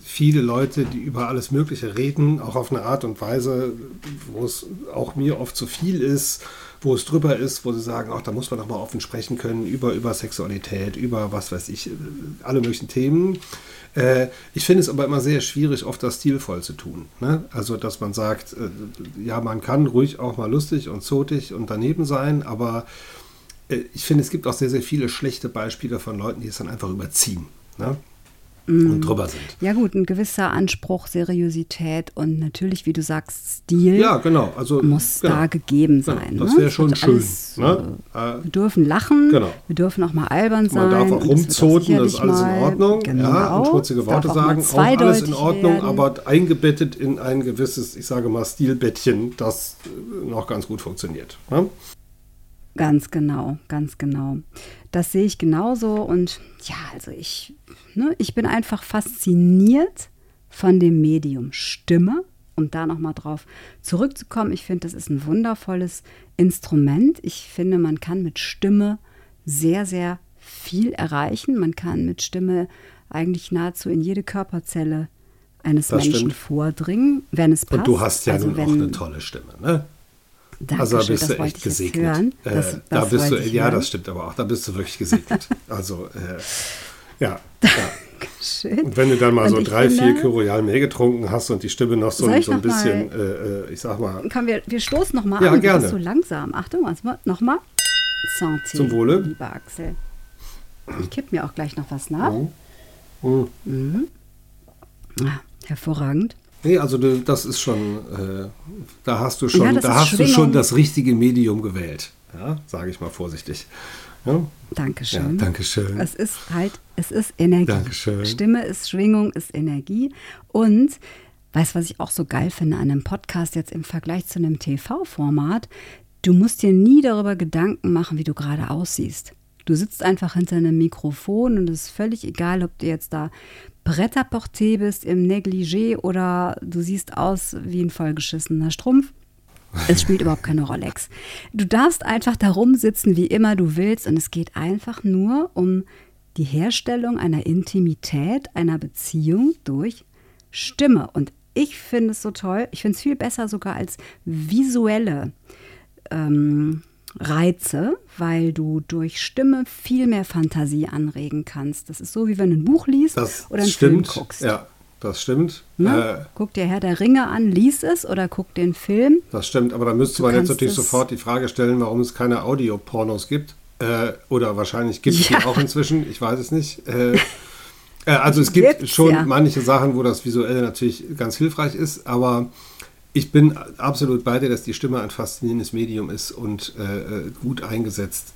viele Leute, die über alles Mögliche reden, auch auf eine Art und Weise, wo es auch mir oft zu viel ist, wo es drüber ist, wo sie sagen, ach, da muss man doch mal offen sprechen können über Sexualität, über was weiß ich, alle möglichen Themen. Ich finde es aber immer sehr schwierig, oft das stilvoll zu tun, ne? Also, dass man sagt, ja, man kann ruhig auch mal lustig und zotig und daneben sein, aber ich finde, es gibt auch sehr, sehr viele schlechte Beispiele von Leuten, die es dann einfach überziehen, ne? Und drüber sind. Ja gut, ein gewisser Anspruch, Seriosität und natürlich, wie du sagst, Stil muss da gegeben sein. Ja, das wäre schon schön. Alles, ne? Wir dürfen lachen, wir dürfen auch mal albern sein. Man darf auch rumzoten, das ist alles in Ordnung. Genau, ja, und schmutzige Worte sagen, auch alles in Ordnung, aber eingebettet in ein gewisses, ich sage mal, Stilbettchen, das noch ganz gut funktioniert. Ne? Ganz genau, ganz genau. Das sehe ich genauso und ja, also ich bin einfach fasziniert von dem Medium Stimme, um da nochmal drauf zurückzukommen. Ich finde, das ist ein wundervolles Instrument. Ich finde, man kann mit Stimme sehr, sehr viel erreichen. Man kann mit Stimme eigentlich nahezu in jede Körperzelle eines Menschen vordringen, wenn es passt. Und du hast ja nun auch eine tolle Stimme, ne? Dankeschön, also da bist du echt gesegnet. Da bist du, ja, hören. Das stimmt aber auch. Da bist du wirklich gesegnet. Also, ja. Und wenn du dann mal und so 3, 4 Kiroyal mehr getrunken hast und die Stimme noch so ein bisschen, ich sag mal. Komm, wir stoßen nochmal an. Gerne. So langsam. Achtung, nochmal. Santé, zum Wohle. Lieber Axel. Ich kipp mir auch gleich noch was nach. Mhm. Ah, hervorragend. Nee, also das ist schon, da hast du schon das richtige Medium gewählt, ja, sage ich mal vorsichtig. Ja? Dankeschön. Ja, Dankeschön. Es ist Energie. Dankeschön. Stimme ist Schwingung, ist Energie. Und weißt du, was ich auch so geil finde an einem Podcast jetzt im Vergleich zu einem TV-Format? Du musst dir nie darüber Gedanken machen, wie du gerade aussiehst. Du sitzt einfach hinter einem Mikrofon und es ist völlig egal, ob du jetzt da Bretterporté bist im Negligé oder du siehst aus wie ein vollgeschissener Strumpf. Es spielt überhaupt keine Rolle, Alex. Du darfst einfach da rumsitzen, wie immer du willst und es geht einfach nur um die Herstellung einer Intimität, einer Beziehung durch Stimme. Und ich finde es so toll, ich finde es viel besser sogar als visuelle Reize, weil du durch Stimme viel mehr Fantasie anregen kannst. Das ist so, wie wenn du ein Buch liest oder einen Film guckst. Ja, das stimmt. Ne? Guck dir Herr der Ringe an, lies es oder guck den Film. Das stimmt, aber da müsste man jetzt natürlich sofort die Frage stellen, warum es keine Audio-Pornos gibt. Oder wahrscheinlich gibt es die auch inzwischen, ich weiß es nicht. Also es gibt schon manche Sachen, wo das visuell natürlich ganz hilfreich ist, aber ich bin absolut bei dir, dass die Stimme ein faszinierendes Medium ist und gut eingesetzt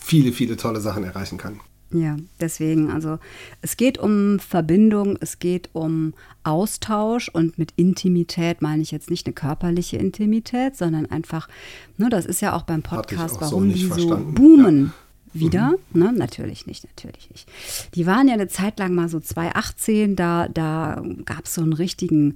viele, viele tolle Sachen erreichen kann. Ja, deswegen, also es geht um Verbindung, es geht um Austausch und mit Intimität meine ich jetzt nicht eine körperliche Intimität, sondern einfach, ne, das ist ja auch beim Podcast, warum die so boomen. Ja. Wieder? Mhm. Ne? Natürlich nicht. Die waren ja eine Zeit lang mal so 2018, da gab es so einen richtigen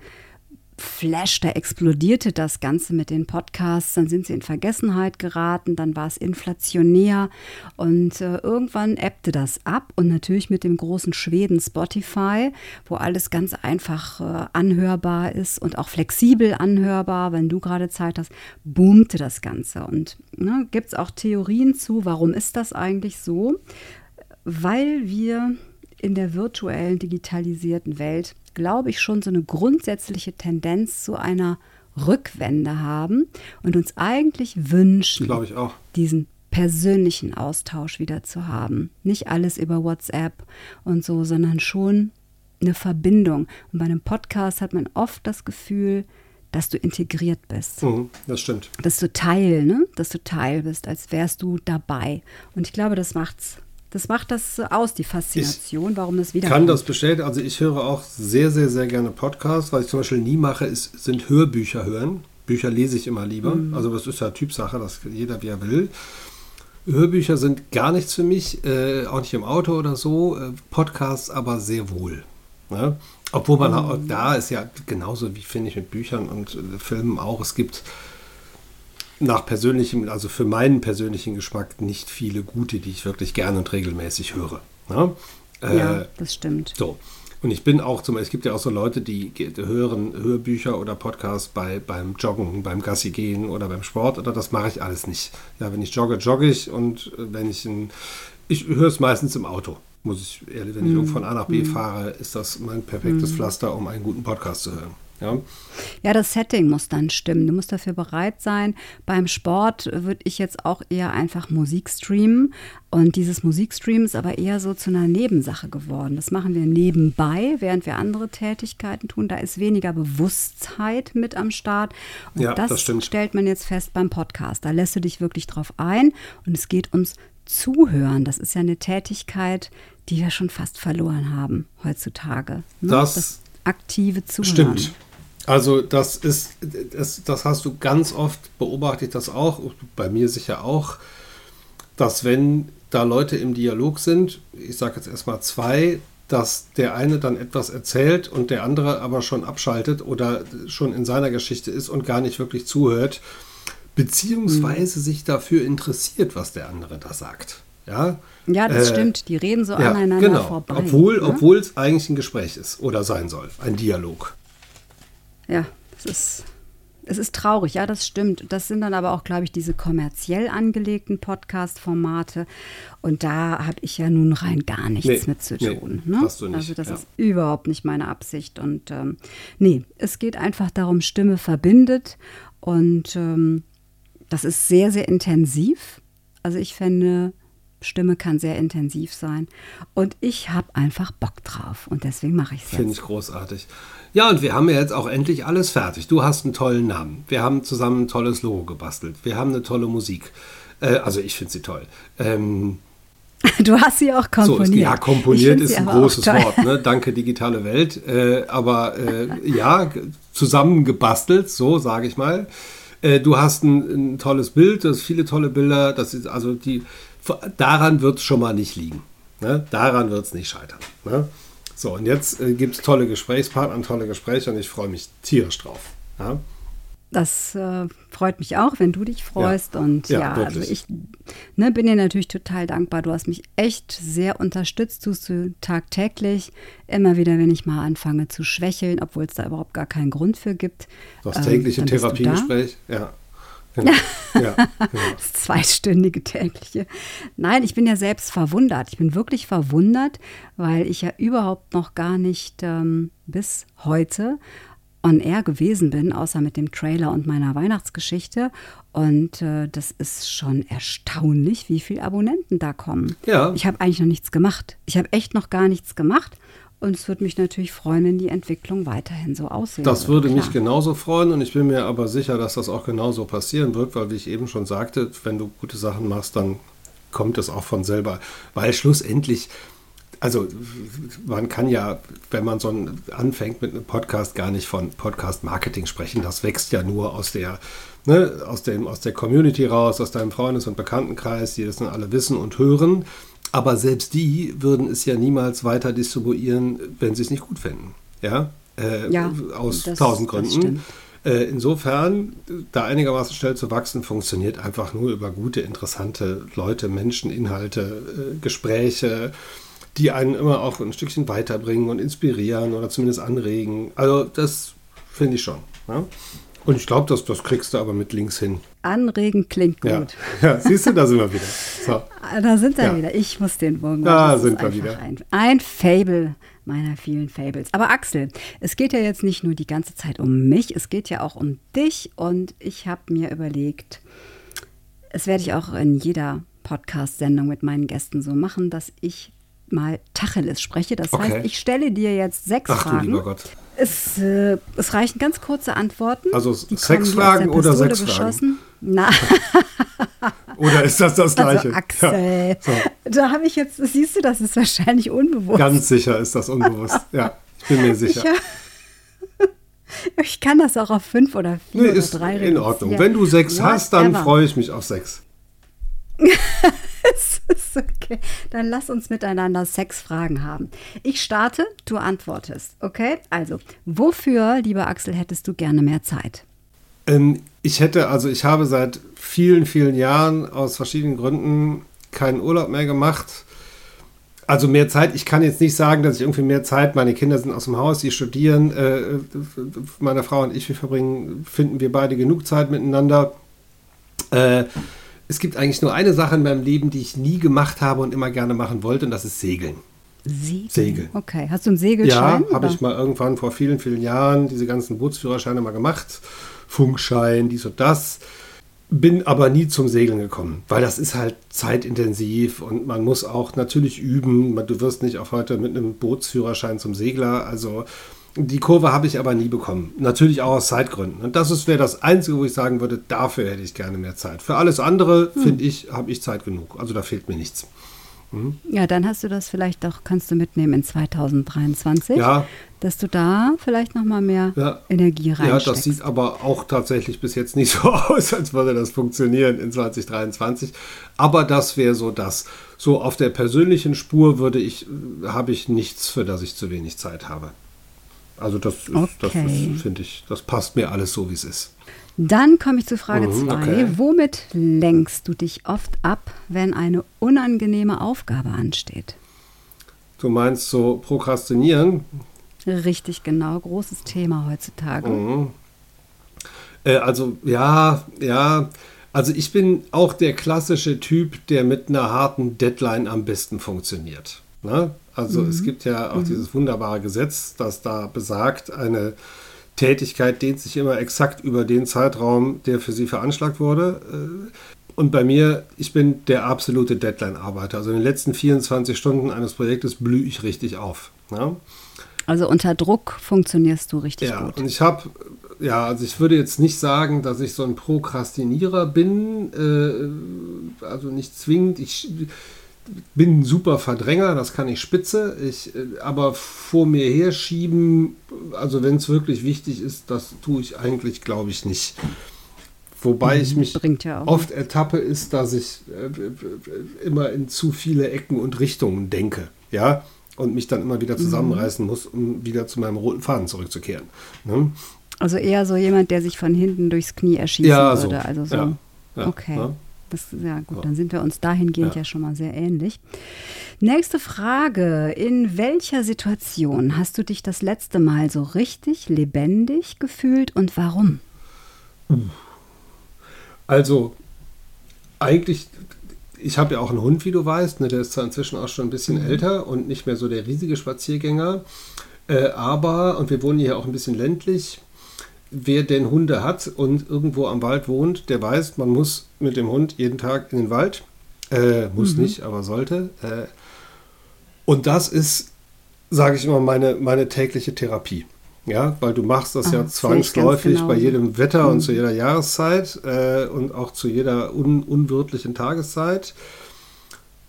Flash, da explodierte das Ganze mit den Podcasts, dann sind sie in Vergessenheit geraten, dann war es inflationär und irgendwann ebbte das ab und natürlich mit dem großen Schweden Spotify, wo alles ganz einfach anhörbar ist und auch flexibel anhörbar, wenn du gerade Zeit hast, boomte das Ganze. Und ne, gibt es auch Theorien zu, warum ist das eigentlich so? Weil wir in der virtuellen, digitalisierten Welt, glaube ich, schon so eine grundsätzliche Tendenz zu einer Rückwende haben und uns eigentlich wünschen, glaube ich auch, diesen persönlichen Austausch wieder zu haben. Nicht alles über WhatsApp und so, sondern schon eine Verbindung. Und bei einem Podcast hat man oft das Gefühl, dass du integriert bist. Mhm, das stimmt. Dass du Teil bist, als wärst du dabei. Und ich glaube, das macht das aus, die Faszination, warum das wieder. Ich kann das bestätigen. Also ich höre auch sehr, sehr, sehr gerne Podcasts. Was ich zum Beispiel nie mache, sind Hörbücher hören. Bücher lese ich immer lieber. Mhm. Also das ist ja Typsache, dass jeder wie er will. Hörbücher sind gar nichts für mich, auch nicht im Auto oder so. Podcasts aber sehr wohl. Ne? Obwohl man auch, da ist ja genauso wie, finde ich, mit Büchern und Filmen auch. Es gibt nach persönlichem, also für meinen persönlichen Geschmack nicht viele gute, die ich wirklich gerne und regelmäßig höre. Ne? Ja, das stimmt. So. Und ich bin auch es gibt ja auch so Leute, die hören Hörbücher oder Podcasts beim Joggen, beim Gassi gehen oder beim Sport, oder das mache ich alles nicht. Ja, wenn ich jogge ich und ich höre es meistens im Auto, muss ich ehrlich, wenn ich von A nach B fahre, ist das mein perfektes Pflaster, um einen guten Podcast zu hören. Ja, das Setting muss dann stimmen. Du musst dafür bereit sein. Beim Sport würde ich jetzt auch eher einfach Musik streamen. Und dieses Musikstream ist aber eher so zu einer Nebensache geworden. Das machen wir nebenbei, während wir andere Tätigkeiten tun. Da ist weniger Bewusstheit mit am Start. Und ja, das stellt man jetzt fest beim Podcast. Da lässt du dich wirklich drauf ein. Und es geht ums Zuhören. Das ist ja eine Tätigkeit, die wir schon fast verloren haben heutzutage. Das aktive Zuhören. Stimmt. Also das hast du ganz oft beobachtet, das auch, bei mir sicher auch, dass wenn da Leute im Dialog sind, ich sage jetzt erstmal zwei, dass der eine dann etwas erzählt und der andere aber schon abschaltet oder schon in seiner Geschichte ist und gar nicht wirklich zuhört, beziehungsweise sich dafür interessiert, was der andere da sagt. Ja, das stimmt. Die reden so aneinander vorbei. Obwohl es eigentlich ein Gespräch ist oder sein soll, ein Dialog. Ja, es ist traurig, ja, das stimmt. Das sind dann aber auch, glaube ich, diese kommerziell angelegten Podcast-Formate. Und da habe ich ja nun rein gar nichts mit zu tun. Nee, ne? Hast du nicht, also das ist überhaupt nicht meine Absicht. Und es geht einfach darum, Stimme verbindet. Und das ist sehr, sehr intensiv. Also ich fände, Stimme kann sehr intensiv sein. Und ich habe einfach Bock drauf. Und deswegen mache ich es jetzt. Finde ich großartig. Ja, und wir haben ja jetzt auch endlich alles fertig. Du hast einen tollen Namen. Wir haben zusammen ein tolles Logo gebastelt. Wir haben eine tolle Musik. Also ich finde sie toll. Du hast sie auch komponiert. So, ja, komponiert ist ein großes Wort. Ne? Danke, digitale Welt. Zusammen gebastelt, so sage ich mal. Du hast ein tolles Bild, du hast viele tolle Bilder. Das ist also daran wird es schon mal nicht liegen. Ne? Daran wird es nicht scheitern. Ne? So, und jetzt gibt es tolle Gesprächspartner und tolle Gespräche und ich freue mich tierisch drauf. Ja? Das freut mich auch, wenn du dich freust. Ja. Und also ich bin dir natürlich total dankbar. Du hast mich echt sehr unterstützt, tust du tagtäglich. Immer wieder, wenn ich mal anfange zu schwächeln, obwohl es da überhaupt gar keinen Grund für gibt. Das tägliche Therapiegespräch, Ja. Das zweistündige tägliche. Nein, ich bin ja selbst verwundert. Ich bin wirklich verwundert, weil ich ja überhaupt noch gar nicht bis heute on air gewesen bin, außer mit dem Trailer und meiner Weihnachtsgeschichte. Und das ist schon erstaunlich, wie viele Abonnenten da kommen. Ja. Ich habe eigentlich noch nichts gemacht. Ich habe echt noch gar nichts gemacht. Und es würde mich natürlich freuen, wenn die Entwicklung weiterhin so aussehen würde. Das würde mich genauso freuen und ich bin mir aber sicher, dass das auch genauso passieren wird, weil, wie ich eben schon sagte, wenn du gute Sachen machst, dann kommt es auch von selber. Weil schlussendlich, also man kann ja, wenn man so anfängt mit einem Podcast, gar nicht von Podcast-Marketing sprechen. Das wächst ja nur aus der Community raus, aus deinem Freundes- und Bekanntenkreis, die das dann alle wissen und hören. Aber selbst die würden es ja niemals weiter distribuieren, wenn sie es nicht gut finden. Ja, aus 1000 Gründen. Insofern, da einigermaßen schnell zu wachsen, funktioniert einfach nur über gute, interessante Leute, Menschen, Inhalte, Gespräche, die einen immer auch ein Stückchen weiterbringen und inspirieren oder zumindest anregen. Also das finde ich schon. Ja? Und ich glaube, das kriegst du aber mit Links hin. Anregen klingt gut. Ja, siehst du, da sind wir wieder. So. Da sind wir wieder. Ich muss den Bogen machen. Da sind wir wieder. Ein Fable meiner vielen Fables. Aber Axel, es geht ja jetzt nicht nur die ganze Zeit um mich, es geht ja auch um dich. Und ich habe mir überlegt, es werde ich auch in jeder Podcast-Sendung mit meinen Gästen so machen, dass ich mal Tacheles spreche. Das heißt, ich stelle dir jetzt 6 Fragen. Ach du lieber Gott. Es reichen ganz kurze Antworten. Also 6 Fragen oder 6 Fragen? Na. Oder ist das Gleiche? Also Axel, da habe ich jetzt, siehst du, das ist wahrscheinlich unbewusst. Ganz sicher ist das unbewusst, ja. Ich bin mir sicher. Ich kann das auch auf 5 oder 4 oder 3 reduzieren. In Ordnung. Wenn du 6 hast, dann freue ich mich auf 6. Es ist okay. Dann lass uns miteinander 6 Fragen haben. Ich starte, du antwortest. Okay? Also, wofür, lieber Axel, hättest du gerne mehr Zeit? Ich habe seit vielen, vielen Jahren aus verschiedenen Gründen keinen Urlaub mehr gemacht. Also mehr Zeit, ich kann jetzt nicht sagen, dass ich irgendwie mehr Zeit, meine Kinder sind aus dem Haus, die studieren, meine Frau und ich, finden wir beide genug Zeit miteinander. Es gibt eigentlich nur eine Sache in meinem Leben, die ich nie gemacht habe und immer gerne machen wollte, und das ist Segeln. Segeln? Okay. Hast du einen Segelschein? Ja, habe ich mal irgendwann vor vielen, vielen Jahren diese ganzen Bootsführerscheine mal gemacht. Funkschein, dies und das. Bin aber nie zum Segeln gekommen, weil das ist halt zeitintensiv und man muss auch natürlich üben. Du wirst nicht auf heute mit einem Bootsführerschein zum Segler, also... Die Kurve habe ich aber nie bekommen. Natürlich auch aus Zeitgründen. Und das wäre das Einzige, wo ich sagen würde, dafür hätte ich gerne mehr Zeit. Für alles andere, finde ich, habe ich Zeit genug. Also da fehlt mir nichts. Ja, dann hast du das vielleicht auch, kannst du mitnehmen in 2023, dass du da vielleicht nochmal mehr Energie reinsteckst. Ja, das sieht aber auch tatsächlich bis jetzt nicht so aus, als würde das funktionieren in 2023. Aber das wäre so das. So auf der persönlichen Spur habe ich nichts, für das ich zu wenig Zeit habe. Also das finde ich, das passt mir alles so, wie es ist. Dann komme ich zu Frage 2. Womit lenkst du dich oft ab, wenn eine unangenehme Aufgabe ansteht? Du meinst so Prokrastinieren? Richtig, genau. Großes Thema heutzutage. Also ich bin auch der klassische Typ, der mit einer harten Deadline am besten funktioniert. Ne? Also es gibt ja auch dieses wunderbare Gesetz, das da besagt, eine Tätigkeit dehnt sich immer exakt über den Zeitraum, der für sie veranschlagt wurde. Und bei mir, ich bin der absolute Deadline-Arbeiter. Also in den letzten 24 Stunden eines Projektes blühe ich richtig auf. Ja? Also unter Druck funktionierst du richtig gut. Und ich würde jetzt nicht sagen, dass ich so ein Prokrastinierer bin. Also nicht zwingend. Ich bin ein super Verdränger, das kann ich spitze. Aber vor mir herschieben, also wenn es wirklich wichtig ist, das tue ich eigentlich, glaube ich, nicht. Wobei ich mich oft ertappe, ist, dass ich immer in zu viele Ecken und Richtungen denke, ja, und mich dann immer wieder zusammenreißen muss, um wieder zu meinem roten Faden zurückzukehren. Ne? Also eher so jemand, der sich von hinten durchs Knie erschießen würde. So. Also so. Ja, okay. Ja. Dann sind wir uns dahingehend ja schon mal sehr ähnlich. Nächste Frage. In welcher Situation hast du dich das letzte Mal so richtig lebendig gefühlt und warum? Also eigentlich, ich habe ja auch einen Hund, wie du weißt, ne? Der ist zwar inzwischen auch schon ein bisschen älter und nicht mehr so der riesige Spaziergänger, aber, und wir wohnen hier auch ein bisschen ländlich, wer denn Hunde hat und irgendwo am Wald wohnt, der weiß, man muss mit dem Hund jeden Tag in den Wald, muss nicht, aber sollte. Und das ist, sage ich immer, meine tägliche Therapie. Ja, weil du machst das ja zwangsläufig genau. Bei jedem Wetter und zu jeder Jahreszeit und auch zu jeder unwirtlichen Tageszeit.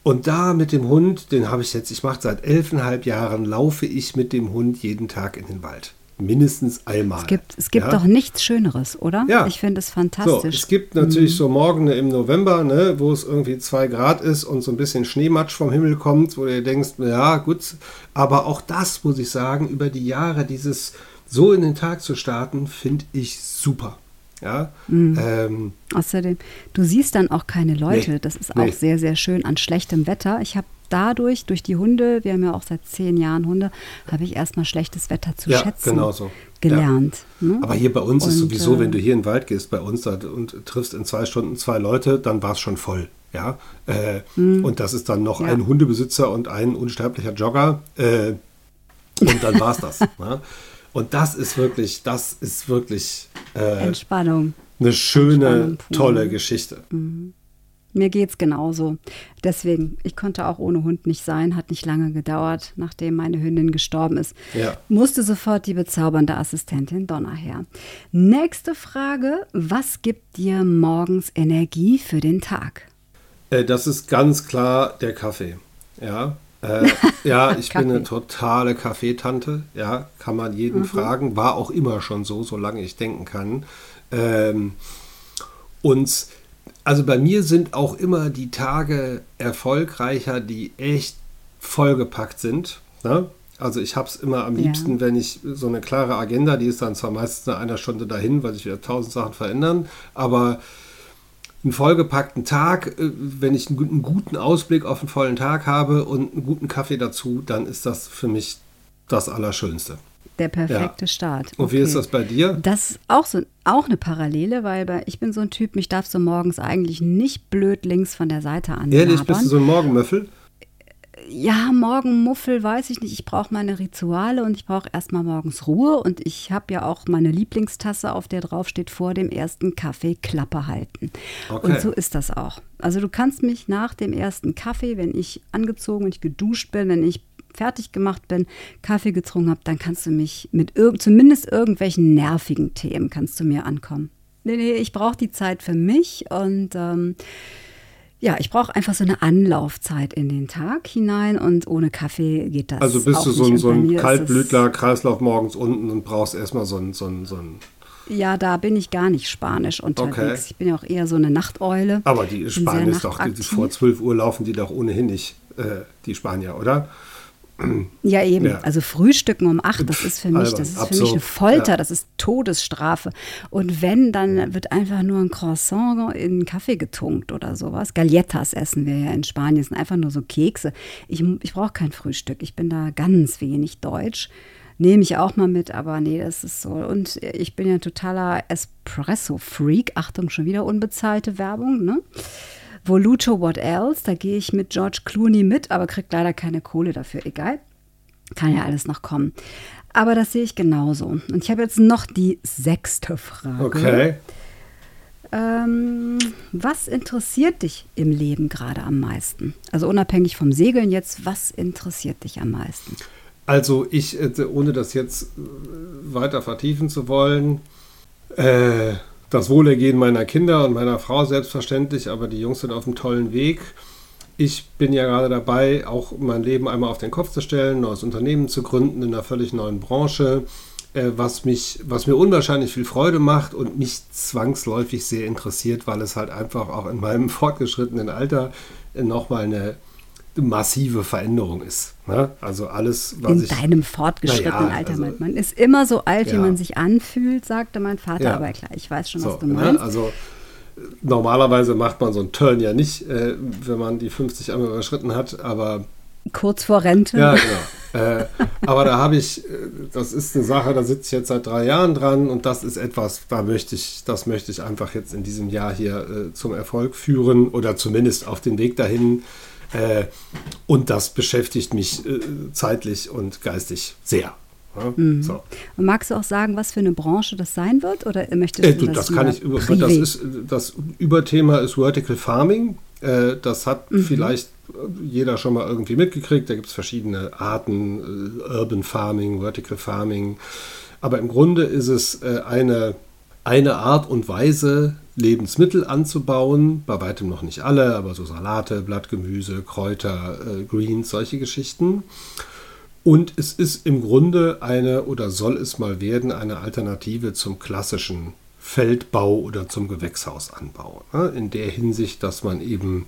Und da mit dem Hund, den habe ich jetzt, ich mache seit 11,5 Jahren, laufe ich mit dem Hund jeden Tag in den Wald. Mindestens einmal. Es gibt doch nichts Schöneres, oder? Ja. Ich finde es fantastisch. So, es gibt natürlich so Morgende im November, ne, wo es irgendwie 2 Grad ist und so ein bisschen Schneematsch vom Himmel kommt, wo du denkst, ja gut, aber auch das, muss ich sagen, über die Jahre, dieses so in den Tag zu starten, finde ich super. Ja? Außerdem, du siehst dann auch keine Leute, das ist auch sehr, sehr schön an schlechtem Wetter. Ich habe dadurch, durch die Hunde, wir haben ja auch seit 10 Jahren Hunde, habe ich erstmal schlechtes Wetter zu schätzen gelernt. Ja. Ne? Aber hier bei uns ist sowieso, wenn du hier in den Wald gehst bei uns und triffst in 2 Stunden 2 Leute, dann war es schon voll. Ja? Und das ist dann noch ein Hundebesitzer und ein unsterblicher Jogger. Und dann war es das. Ne? Und das ist wirklich Entspannung. Eine schöne, tolle Geschichte. Mhm. Mir geht's genauso. Deswegen, ich konnte auch ohne Hund nicht sein, hat nicht lange gedauert, nachdem meine Hündin gestorben ist. Ja. Musste sofort die bezaubernde Assistentin Donna her. Nächste Frage, was gibt dir morgens Energie für den Tag? Das ist ganz klar der Kaffee. Ja, ich bin eine totale Kaffeetante. Ja, kann man jeden fragen. War auch immer schon so, solange ich denken kann. Also bei mir sind auch immer die Tage erfolgreicher, die echt vollgepackt sind. Ne? Also ich habe es immer am liebsten, wenn ich so eine klare Agenda, die ist dann zwar meistens nach einer Stunde dahin, weil sich wieder 1000 Sachen verändern, aber einen vollgepackten Tag, wenn ich einen guten Ausblick auf einen vollen Tag habe und einen guten Kaffee dazu, dann ist das für mich das Allerschönste. Der perfekte Start. Und wie ist das bei dir? Das ist auch eine Parallele, weil ich bin so ein Typ, mich darfst du morgens eigentlich nicht blöd links von der Seite anlabern. Ehrlich, bist du so ein Morgenmuffel? Ja, Morgenmuffel weiß ich nicht. Ich brauche meine Rituale und ich brauche erstmal morgens Ruhe. Und ich habe ja auch meine Lieblingstasse, auf der drauf steht, vor dem ersten Kaffee Klappe halten. Okay. Und so ist das auch. Also du kannst mich nach dem ersten Kaffee, wenn ich angezogen, wenn ich geduscht bin, wenn ich fertig gemacht bin, Kaffee getrunken habe, dann kannst du mich mit zumindest irgendwelchen nervigen Themen kannst du mir ankommen. Nee, ich brauche die Zeit für mich und ich brauche einfach so eine Anlaufzeit in den Tag hinein und ohne Kaffee geht das. Also bist du so ein Kaltblütler, Kreislauf morgens unten und brauchst erstmal so ein Ja, da bin ich gar nicht spanisch unterwegs. Okay. Ich bin ja auch eher so eine Nachteule. Aber die Spanier ist doch, vor 12 Uhr laufen die doch ohnehin nicht, die Spanier, oder? Ja, eben. Ja. Also Frühstücken um 8, das ist für mich eine Folter, das ist Todesstrafe. Und wenn, dann wird einfach nur ein Croissant in einen Kaffee getunkt oder sowas. Galletas essen wir ja in Spanien, das sind einfach nur so Kekse. Ich brauche kein Frühstück, ich bin da ganz wenig deutsch. Nehme ich auch mal mit, aber nee, das ist so. Und ich bin ja ein totaler Espresso-Freak. Achtung, schon wieder unbezahlte Werbung, ne? Voluto What Else, da gehe ich mit George Clooney mit, aber kriege leider keine Kohle dafür, egal. Kann ja alles noch kommen. Aber das sehe ich genauso. Und ich habe jetzt noch die 6. Frage. Okay. Was interessiert dich im Leben gerade am meisten? Also unabhängig vom Segeln jetzt, was interessiert dich am meisten? Also ich, ohne das jetzt weiter vertiefen zu wollen, das Wohlergehen meiner Kinder und meiner Frau selbstverständlich, aber die Jungs sind auf einem tollen Weg. Ich bin ja gerade dabei, auch mein Leben einmal auf den Kopf zu stellen, ein neues Unternehmen zu gründen in einer völlig neuen Branche, was mir unwahrscheinlich viel Freude macht und mich zwangsläufig sehr interessiert, weil es halt einfach auch in meinem fortgeschrittenen Alter nochmal eine massive Veränderung ist. Ne? Also alles, was in deinem fortgeschrittenen Alter meint man. Ist immer so alt, wie man sich anfühlt, sagte mein Vater. Ja. Aber klar, ich weiß schon, was du meinst. Ne? Also normalerweise macht man so einen Turn ja nicht, wenn man die 50 einmal überschritten hat, aber kurz vor Rente. Ja, genau. Aber da habe ich, das ist eine Sache, da sitze ich jetzt seit 3 Jahren dran und das ist etwas, das möchte ich einfach jetzt in diesem Jahr hier zum Erfolg führen oder zumindest auf den Weg dahin. Und das beschäftigt mich zeitlich und geistig sehr. Ja, mhm. So. Und magst du auch sagen, was für eine Branche das sein wird? Oder möchtest du das kann ich über, das Überthema ist Vertical Farming. Das hat vielleicht jeder schon mal irgendwie mitgekriegt. Da gibt es verschiedene Arten, Urban Farming, Vertical Farming. Aber im Grunde ist es eine Art und Weise, Lebensmittel anzubauen, bei weitem noch nicht alle, aber so Salate, Blattgemüse, Kräuter, Greens, solche Geschichten. Und es ist im Grunde eine, oder soll es mal werden, eine Alternative zum klassischen Feldbau oder zum Gewächshausanbau. Ne? In der Hinsicht, dass man eben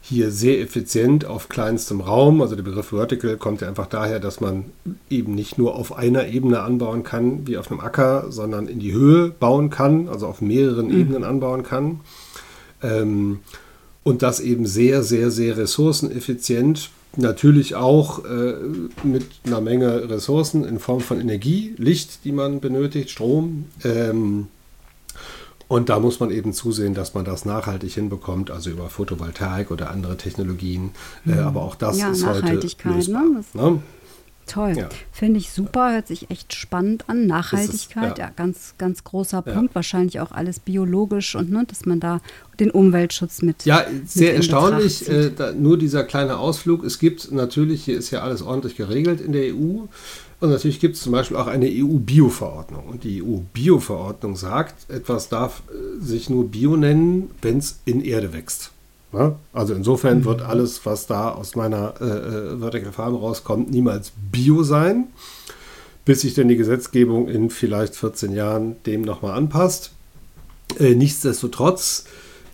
hier sehr effizient auf kleinstem Raum, also der Begriff Vertical kommt ja einfach daher, dass man eben nicht nur auf einer Ebene anbauen kann, wie auf einem Acker, sondern in die Höhe bauen kann, also auf mehreren Ebenen anbauen kann. Und das eben sehr, sehr, sehr ressourceneffizient. Natürlich auch mit einer Menge Ressourcen in Form von Energie, Licht, die man benötigt, Strom. Und da muss man eben zusehen, dass man das nachhaltig hinbekommt, also über Photovoltaik oder andere Technologien. Aber auch das ist Nachhaltigkeit, heute lösbar, ne? Toll, ja. Finde ich super, hört sich echt spannend an. Nachhaltigkeit, ja, ganz, ganz großer Punkt. Wahrscheinlich auch alles biologisch und ne, dass man da den Umweltschutz mit. Ja, sehr mit erstaunlich, nur dieser kleine Ausflug. Es gibt natürlich, hier ist ja alles ordentlich geregelt in der EU. Und natürlich gibt es zum Beispiel auch eine EU-Bio-Verordnung. Und die EU-Bio-Verordnung sagt, etwas darf sich nur Bio nennen, wenn es in Erde wächst. Also insofern wird alles, was da aus meiner Vertical Farm rauskommt, niemals Bio sein, bis sich denn die Gesetzgebung in vielleicht 14 Jahren dem nochmal anpasst. Nichtsdestotrotz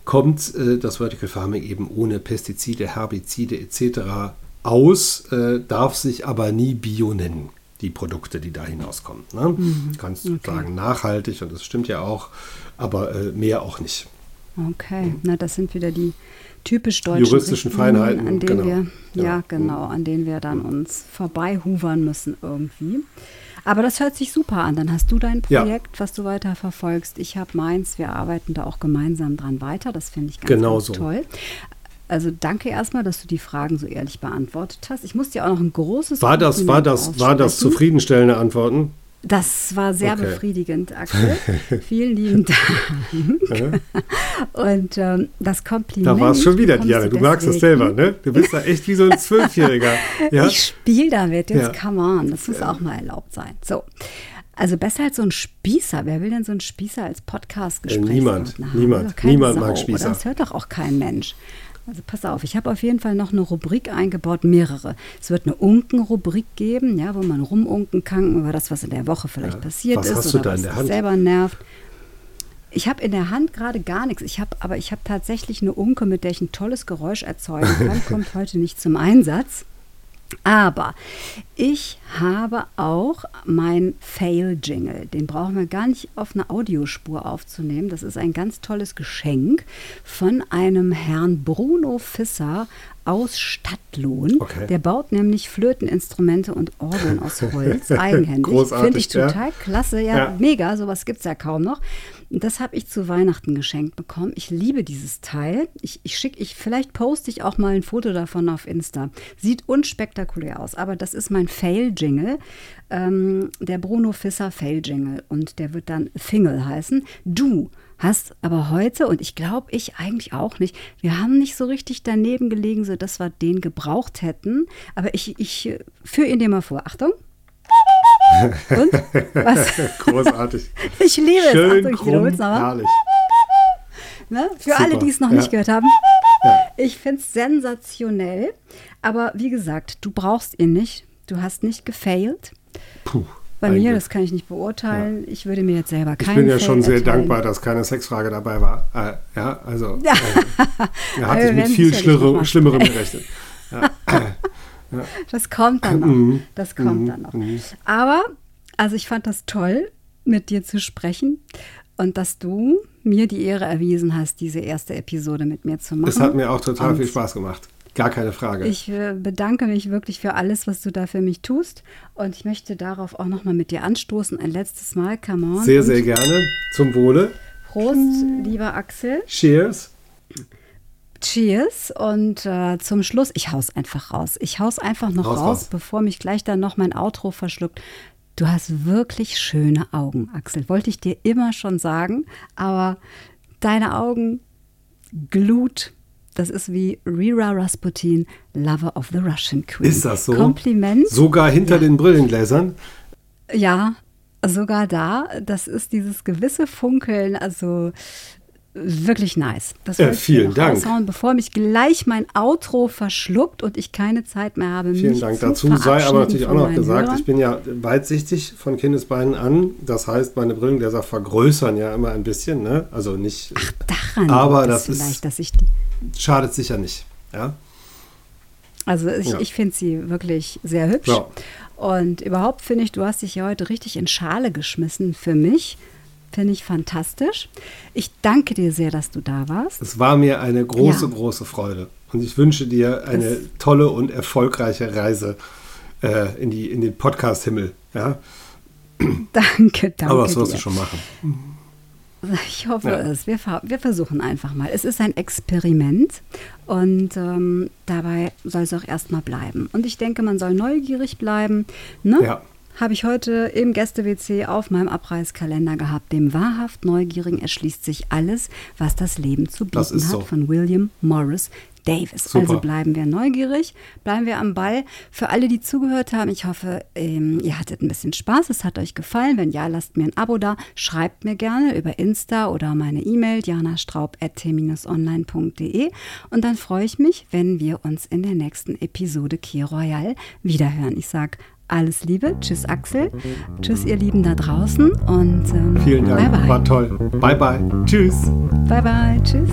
kommt das Vertical Farming eben ohne Pestizide, Herbizide etc. aus, darf sich aber nie Bio nennen, die Produkte, die da hinauskommen. Ne? Du kannst sagen nachhaltig, und das stimmt ja auch, aber mehr auch nicht. Okay, na das sind wieder die typisch deutschen juristischen Feinheiten, an denen wir dann uns vorbeihuvern müssen irgendwie. Aber das hört sich super an. Dann hast du dein Projekt, was du weiter verfolgst. Ich habe meins. Wir arbeiten da auch gemeinsam dran weiter. Das finde ich ganz, ganz toll. Also danke erstmal, dass du die Fragen so ehrlich beantwortet hast. Ich muss dir auch noch ein großes War das zufriedenstellende Antworten? Das war sehr befriedigend, Axel. Vielen lieben Dank. Und das Kompliment. Da war es schon wieder, Diana. Du magst es selber, ne? Du bist da echt wie so ein 12-Jähriger. Ja? Ich spiele damit. Jetzt, come on. Das muss auch mal erlaubt sein. So. Also besser als so ein Spießer. Wer will denn so einen Spießer als Podcast-Gespräch? Niemand mag Spießer. Oder? Das hört doch auch kein Mensch. Also pass auf, ich habe auf jeden Fall noch eine Rubrik eingebaut, mehrere. Es wird eine Unken-Rubrik geben, ja, wo man rumunken kann über das, was in der Woche vielleicht passiert ist. Was hast du da in der Hand? Selber nervt. Ich habe in der Hand gerade gar nichts. Ich habe tatsächlich eine Unke, mit der ich ein tolles Geräusch erzeugen kann. Kommt heute nicht zum Einsatz. Aber ich habe auch meinen Fail-Jingle. Den brauchen wir gar nicht auf eine Audiospur aufzunehmen. Das ist ein ganz tolles Geschenk von einem Herrn Bruno Fisser aus Stadtlohn. Okay. Der baut nämlich Flöteninstrumente und Orgeln aus Holz eigenhändig. Großartig. Finde ich total klasse. Ja, mega. Sowas gibt es ja kaum noch. Das habe ich zu Weihnachten geschenkt bekommen. Ich liebe dieses Teil. Vielleicht poste ich auch mal ein Foto davon auf Insta. Sieht unspektakulär aus, aber das ist mein Fail-Jingle. Der Bruno Fisser Fail-Jingle. Und der wird dann Fingal heißen. Du hast aber heute, und ich glaube, ich eigentlich auch nicht, wir haben nicht so richtig daneben gelegen, sodass wir den gebraucht hätten. Aber ich führe ihn dir mal vor. Achtung. Und? Was? Großartig. Ich liebe es. Achtung, ich wiederhole es nochmal. Ne? Für super. Alle, die es noch nicht gehört haben. Ja. Ich finde es sensationell. Aber wie gesagt, du brauchst ihn nicht. Du hast nicht gefailt. Puh. Bei mir, das kann ich nicht beurteilen. Ja. Ich würde mir jetzt selber keinen Fail schon sehr dankbar, dass keine Sexfrage dabei war. Hatte ich mit viel Schlimmerem gerechnet. Ja. Ja. Das kommt dann noch. Aber, also ich fand das toll, mit dir zu sprechen und dass du mir die Ehre erwiesen hast, diese erste Episode mit mir zu machen. Es hat mir auch total viel Spaß gemacht. Gar keine Frage. Ich bedanke mich wirklich für alles, was du da für mich tust. Und ich möchte darauf auch nochmal mit dir anstoßen. Ein letztes Mal, come on. Sehr, sehr gerne. Zum Wohle. Prost, lieber Axel. Cheers. Cheers. Und zum Schluss, ich hau's einfach raus. Ich hau's einfach noch raus, bevor mich gleich dann noch mein Outro verschluckt. Du hast wirklich schöne Augen, Axel. Wollte ich dir immer schon sagen. Aber deine Augen, Glut. Das ist wie Rira Rasputin, Lover of the Russian Queen. Ist das so? Kompliment. Sogar hinter den Brillengläsern? Ja, sogar da. Das ist dieses gewisse Funkeln, also wirklich nice. Das vielen Dank. Raushauen, bevor mich gleich mein Outro verschluckt und ich keine Zeit mehr habe. Vielen Dank. Dazu sei aber natürlich auch noch gesagt, ich bin ja weitsichtig von Kindesbeinen an. Das heißt, meine Brillengläser vergrößern ja immer ein bisschen, ne? Also nicht. Ach, daran. Aber das ist vielleicht, dass ich die schadet sicher nicht, ja. Also ich finde sie wirklich sehr hübsch. Ja. Und überhaupt finde ich, du hast dich ja heute richtig in Schale geschmissen für mich. Finde ich fantastisch. Ich danke dir sehr, dass du da warst. Es war mir eine große, große Freude. Und ich wünsche dir eine tolle und erfolgreiche Reise in den Podcast-Himmel. Ja? Danke. Aber das wirst du schon machen. Ich hoffe es. Wir versuchen einfach mal. Es ist ein Experiment und dabei soll es auch erstmal bleiben. Und ich denke, man soll neugierig bleiben. Ne? Ja. Habe ich heute im Gäste-WC auf meinem Abreißkalender gehabt. Dem wahrhaft Neugierigen erschließt sich alles, was das Leben zu bieten hat, von William Morris Davis. Super. Also bleiben wir neugierig, bleiben wir am Ball. Für alle, die zugehört haben, ich hoffe, ihr hattet ein bisschen Spaß, es hat euch gefallen. Wenn ja, lasst mir ein Abo da, schreibt mir gerne über Insta oder meine E-Mail janastraub@t-online.de und dann freue ich mich, wenn wir uns in der nächsten Episode Key Royal wiederhören. Ich sage alles Liebe, tschüss Axel, tschüss ihr Lieben da draußen und vielen Dank, bye bye. War toll. Bye bye, tschüss. Bye bye, tschüss.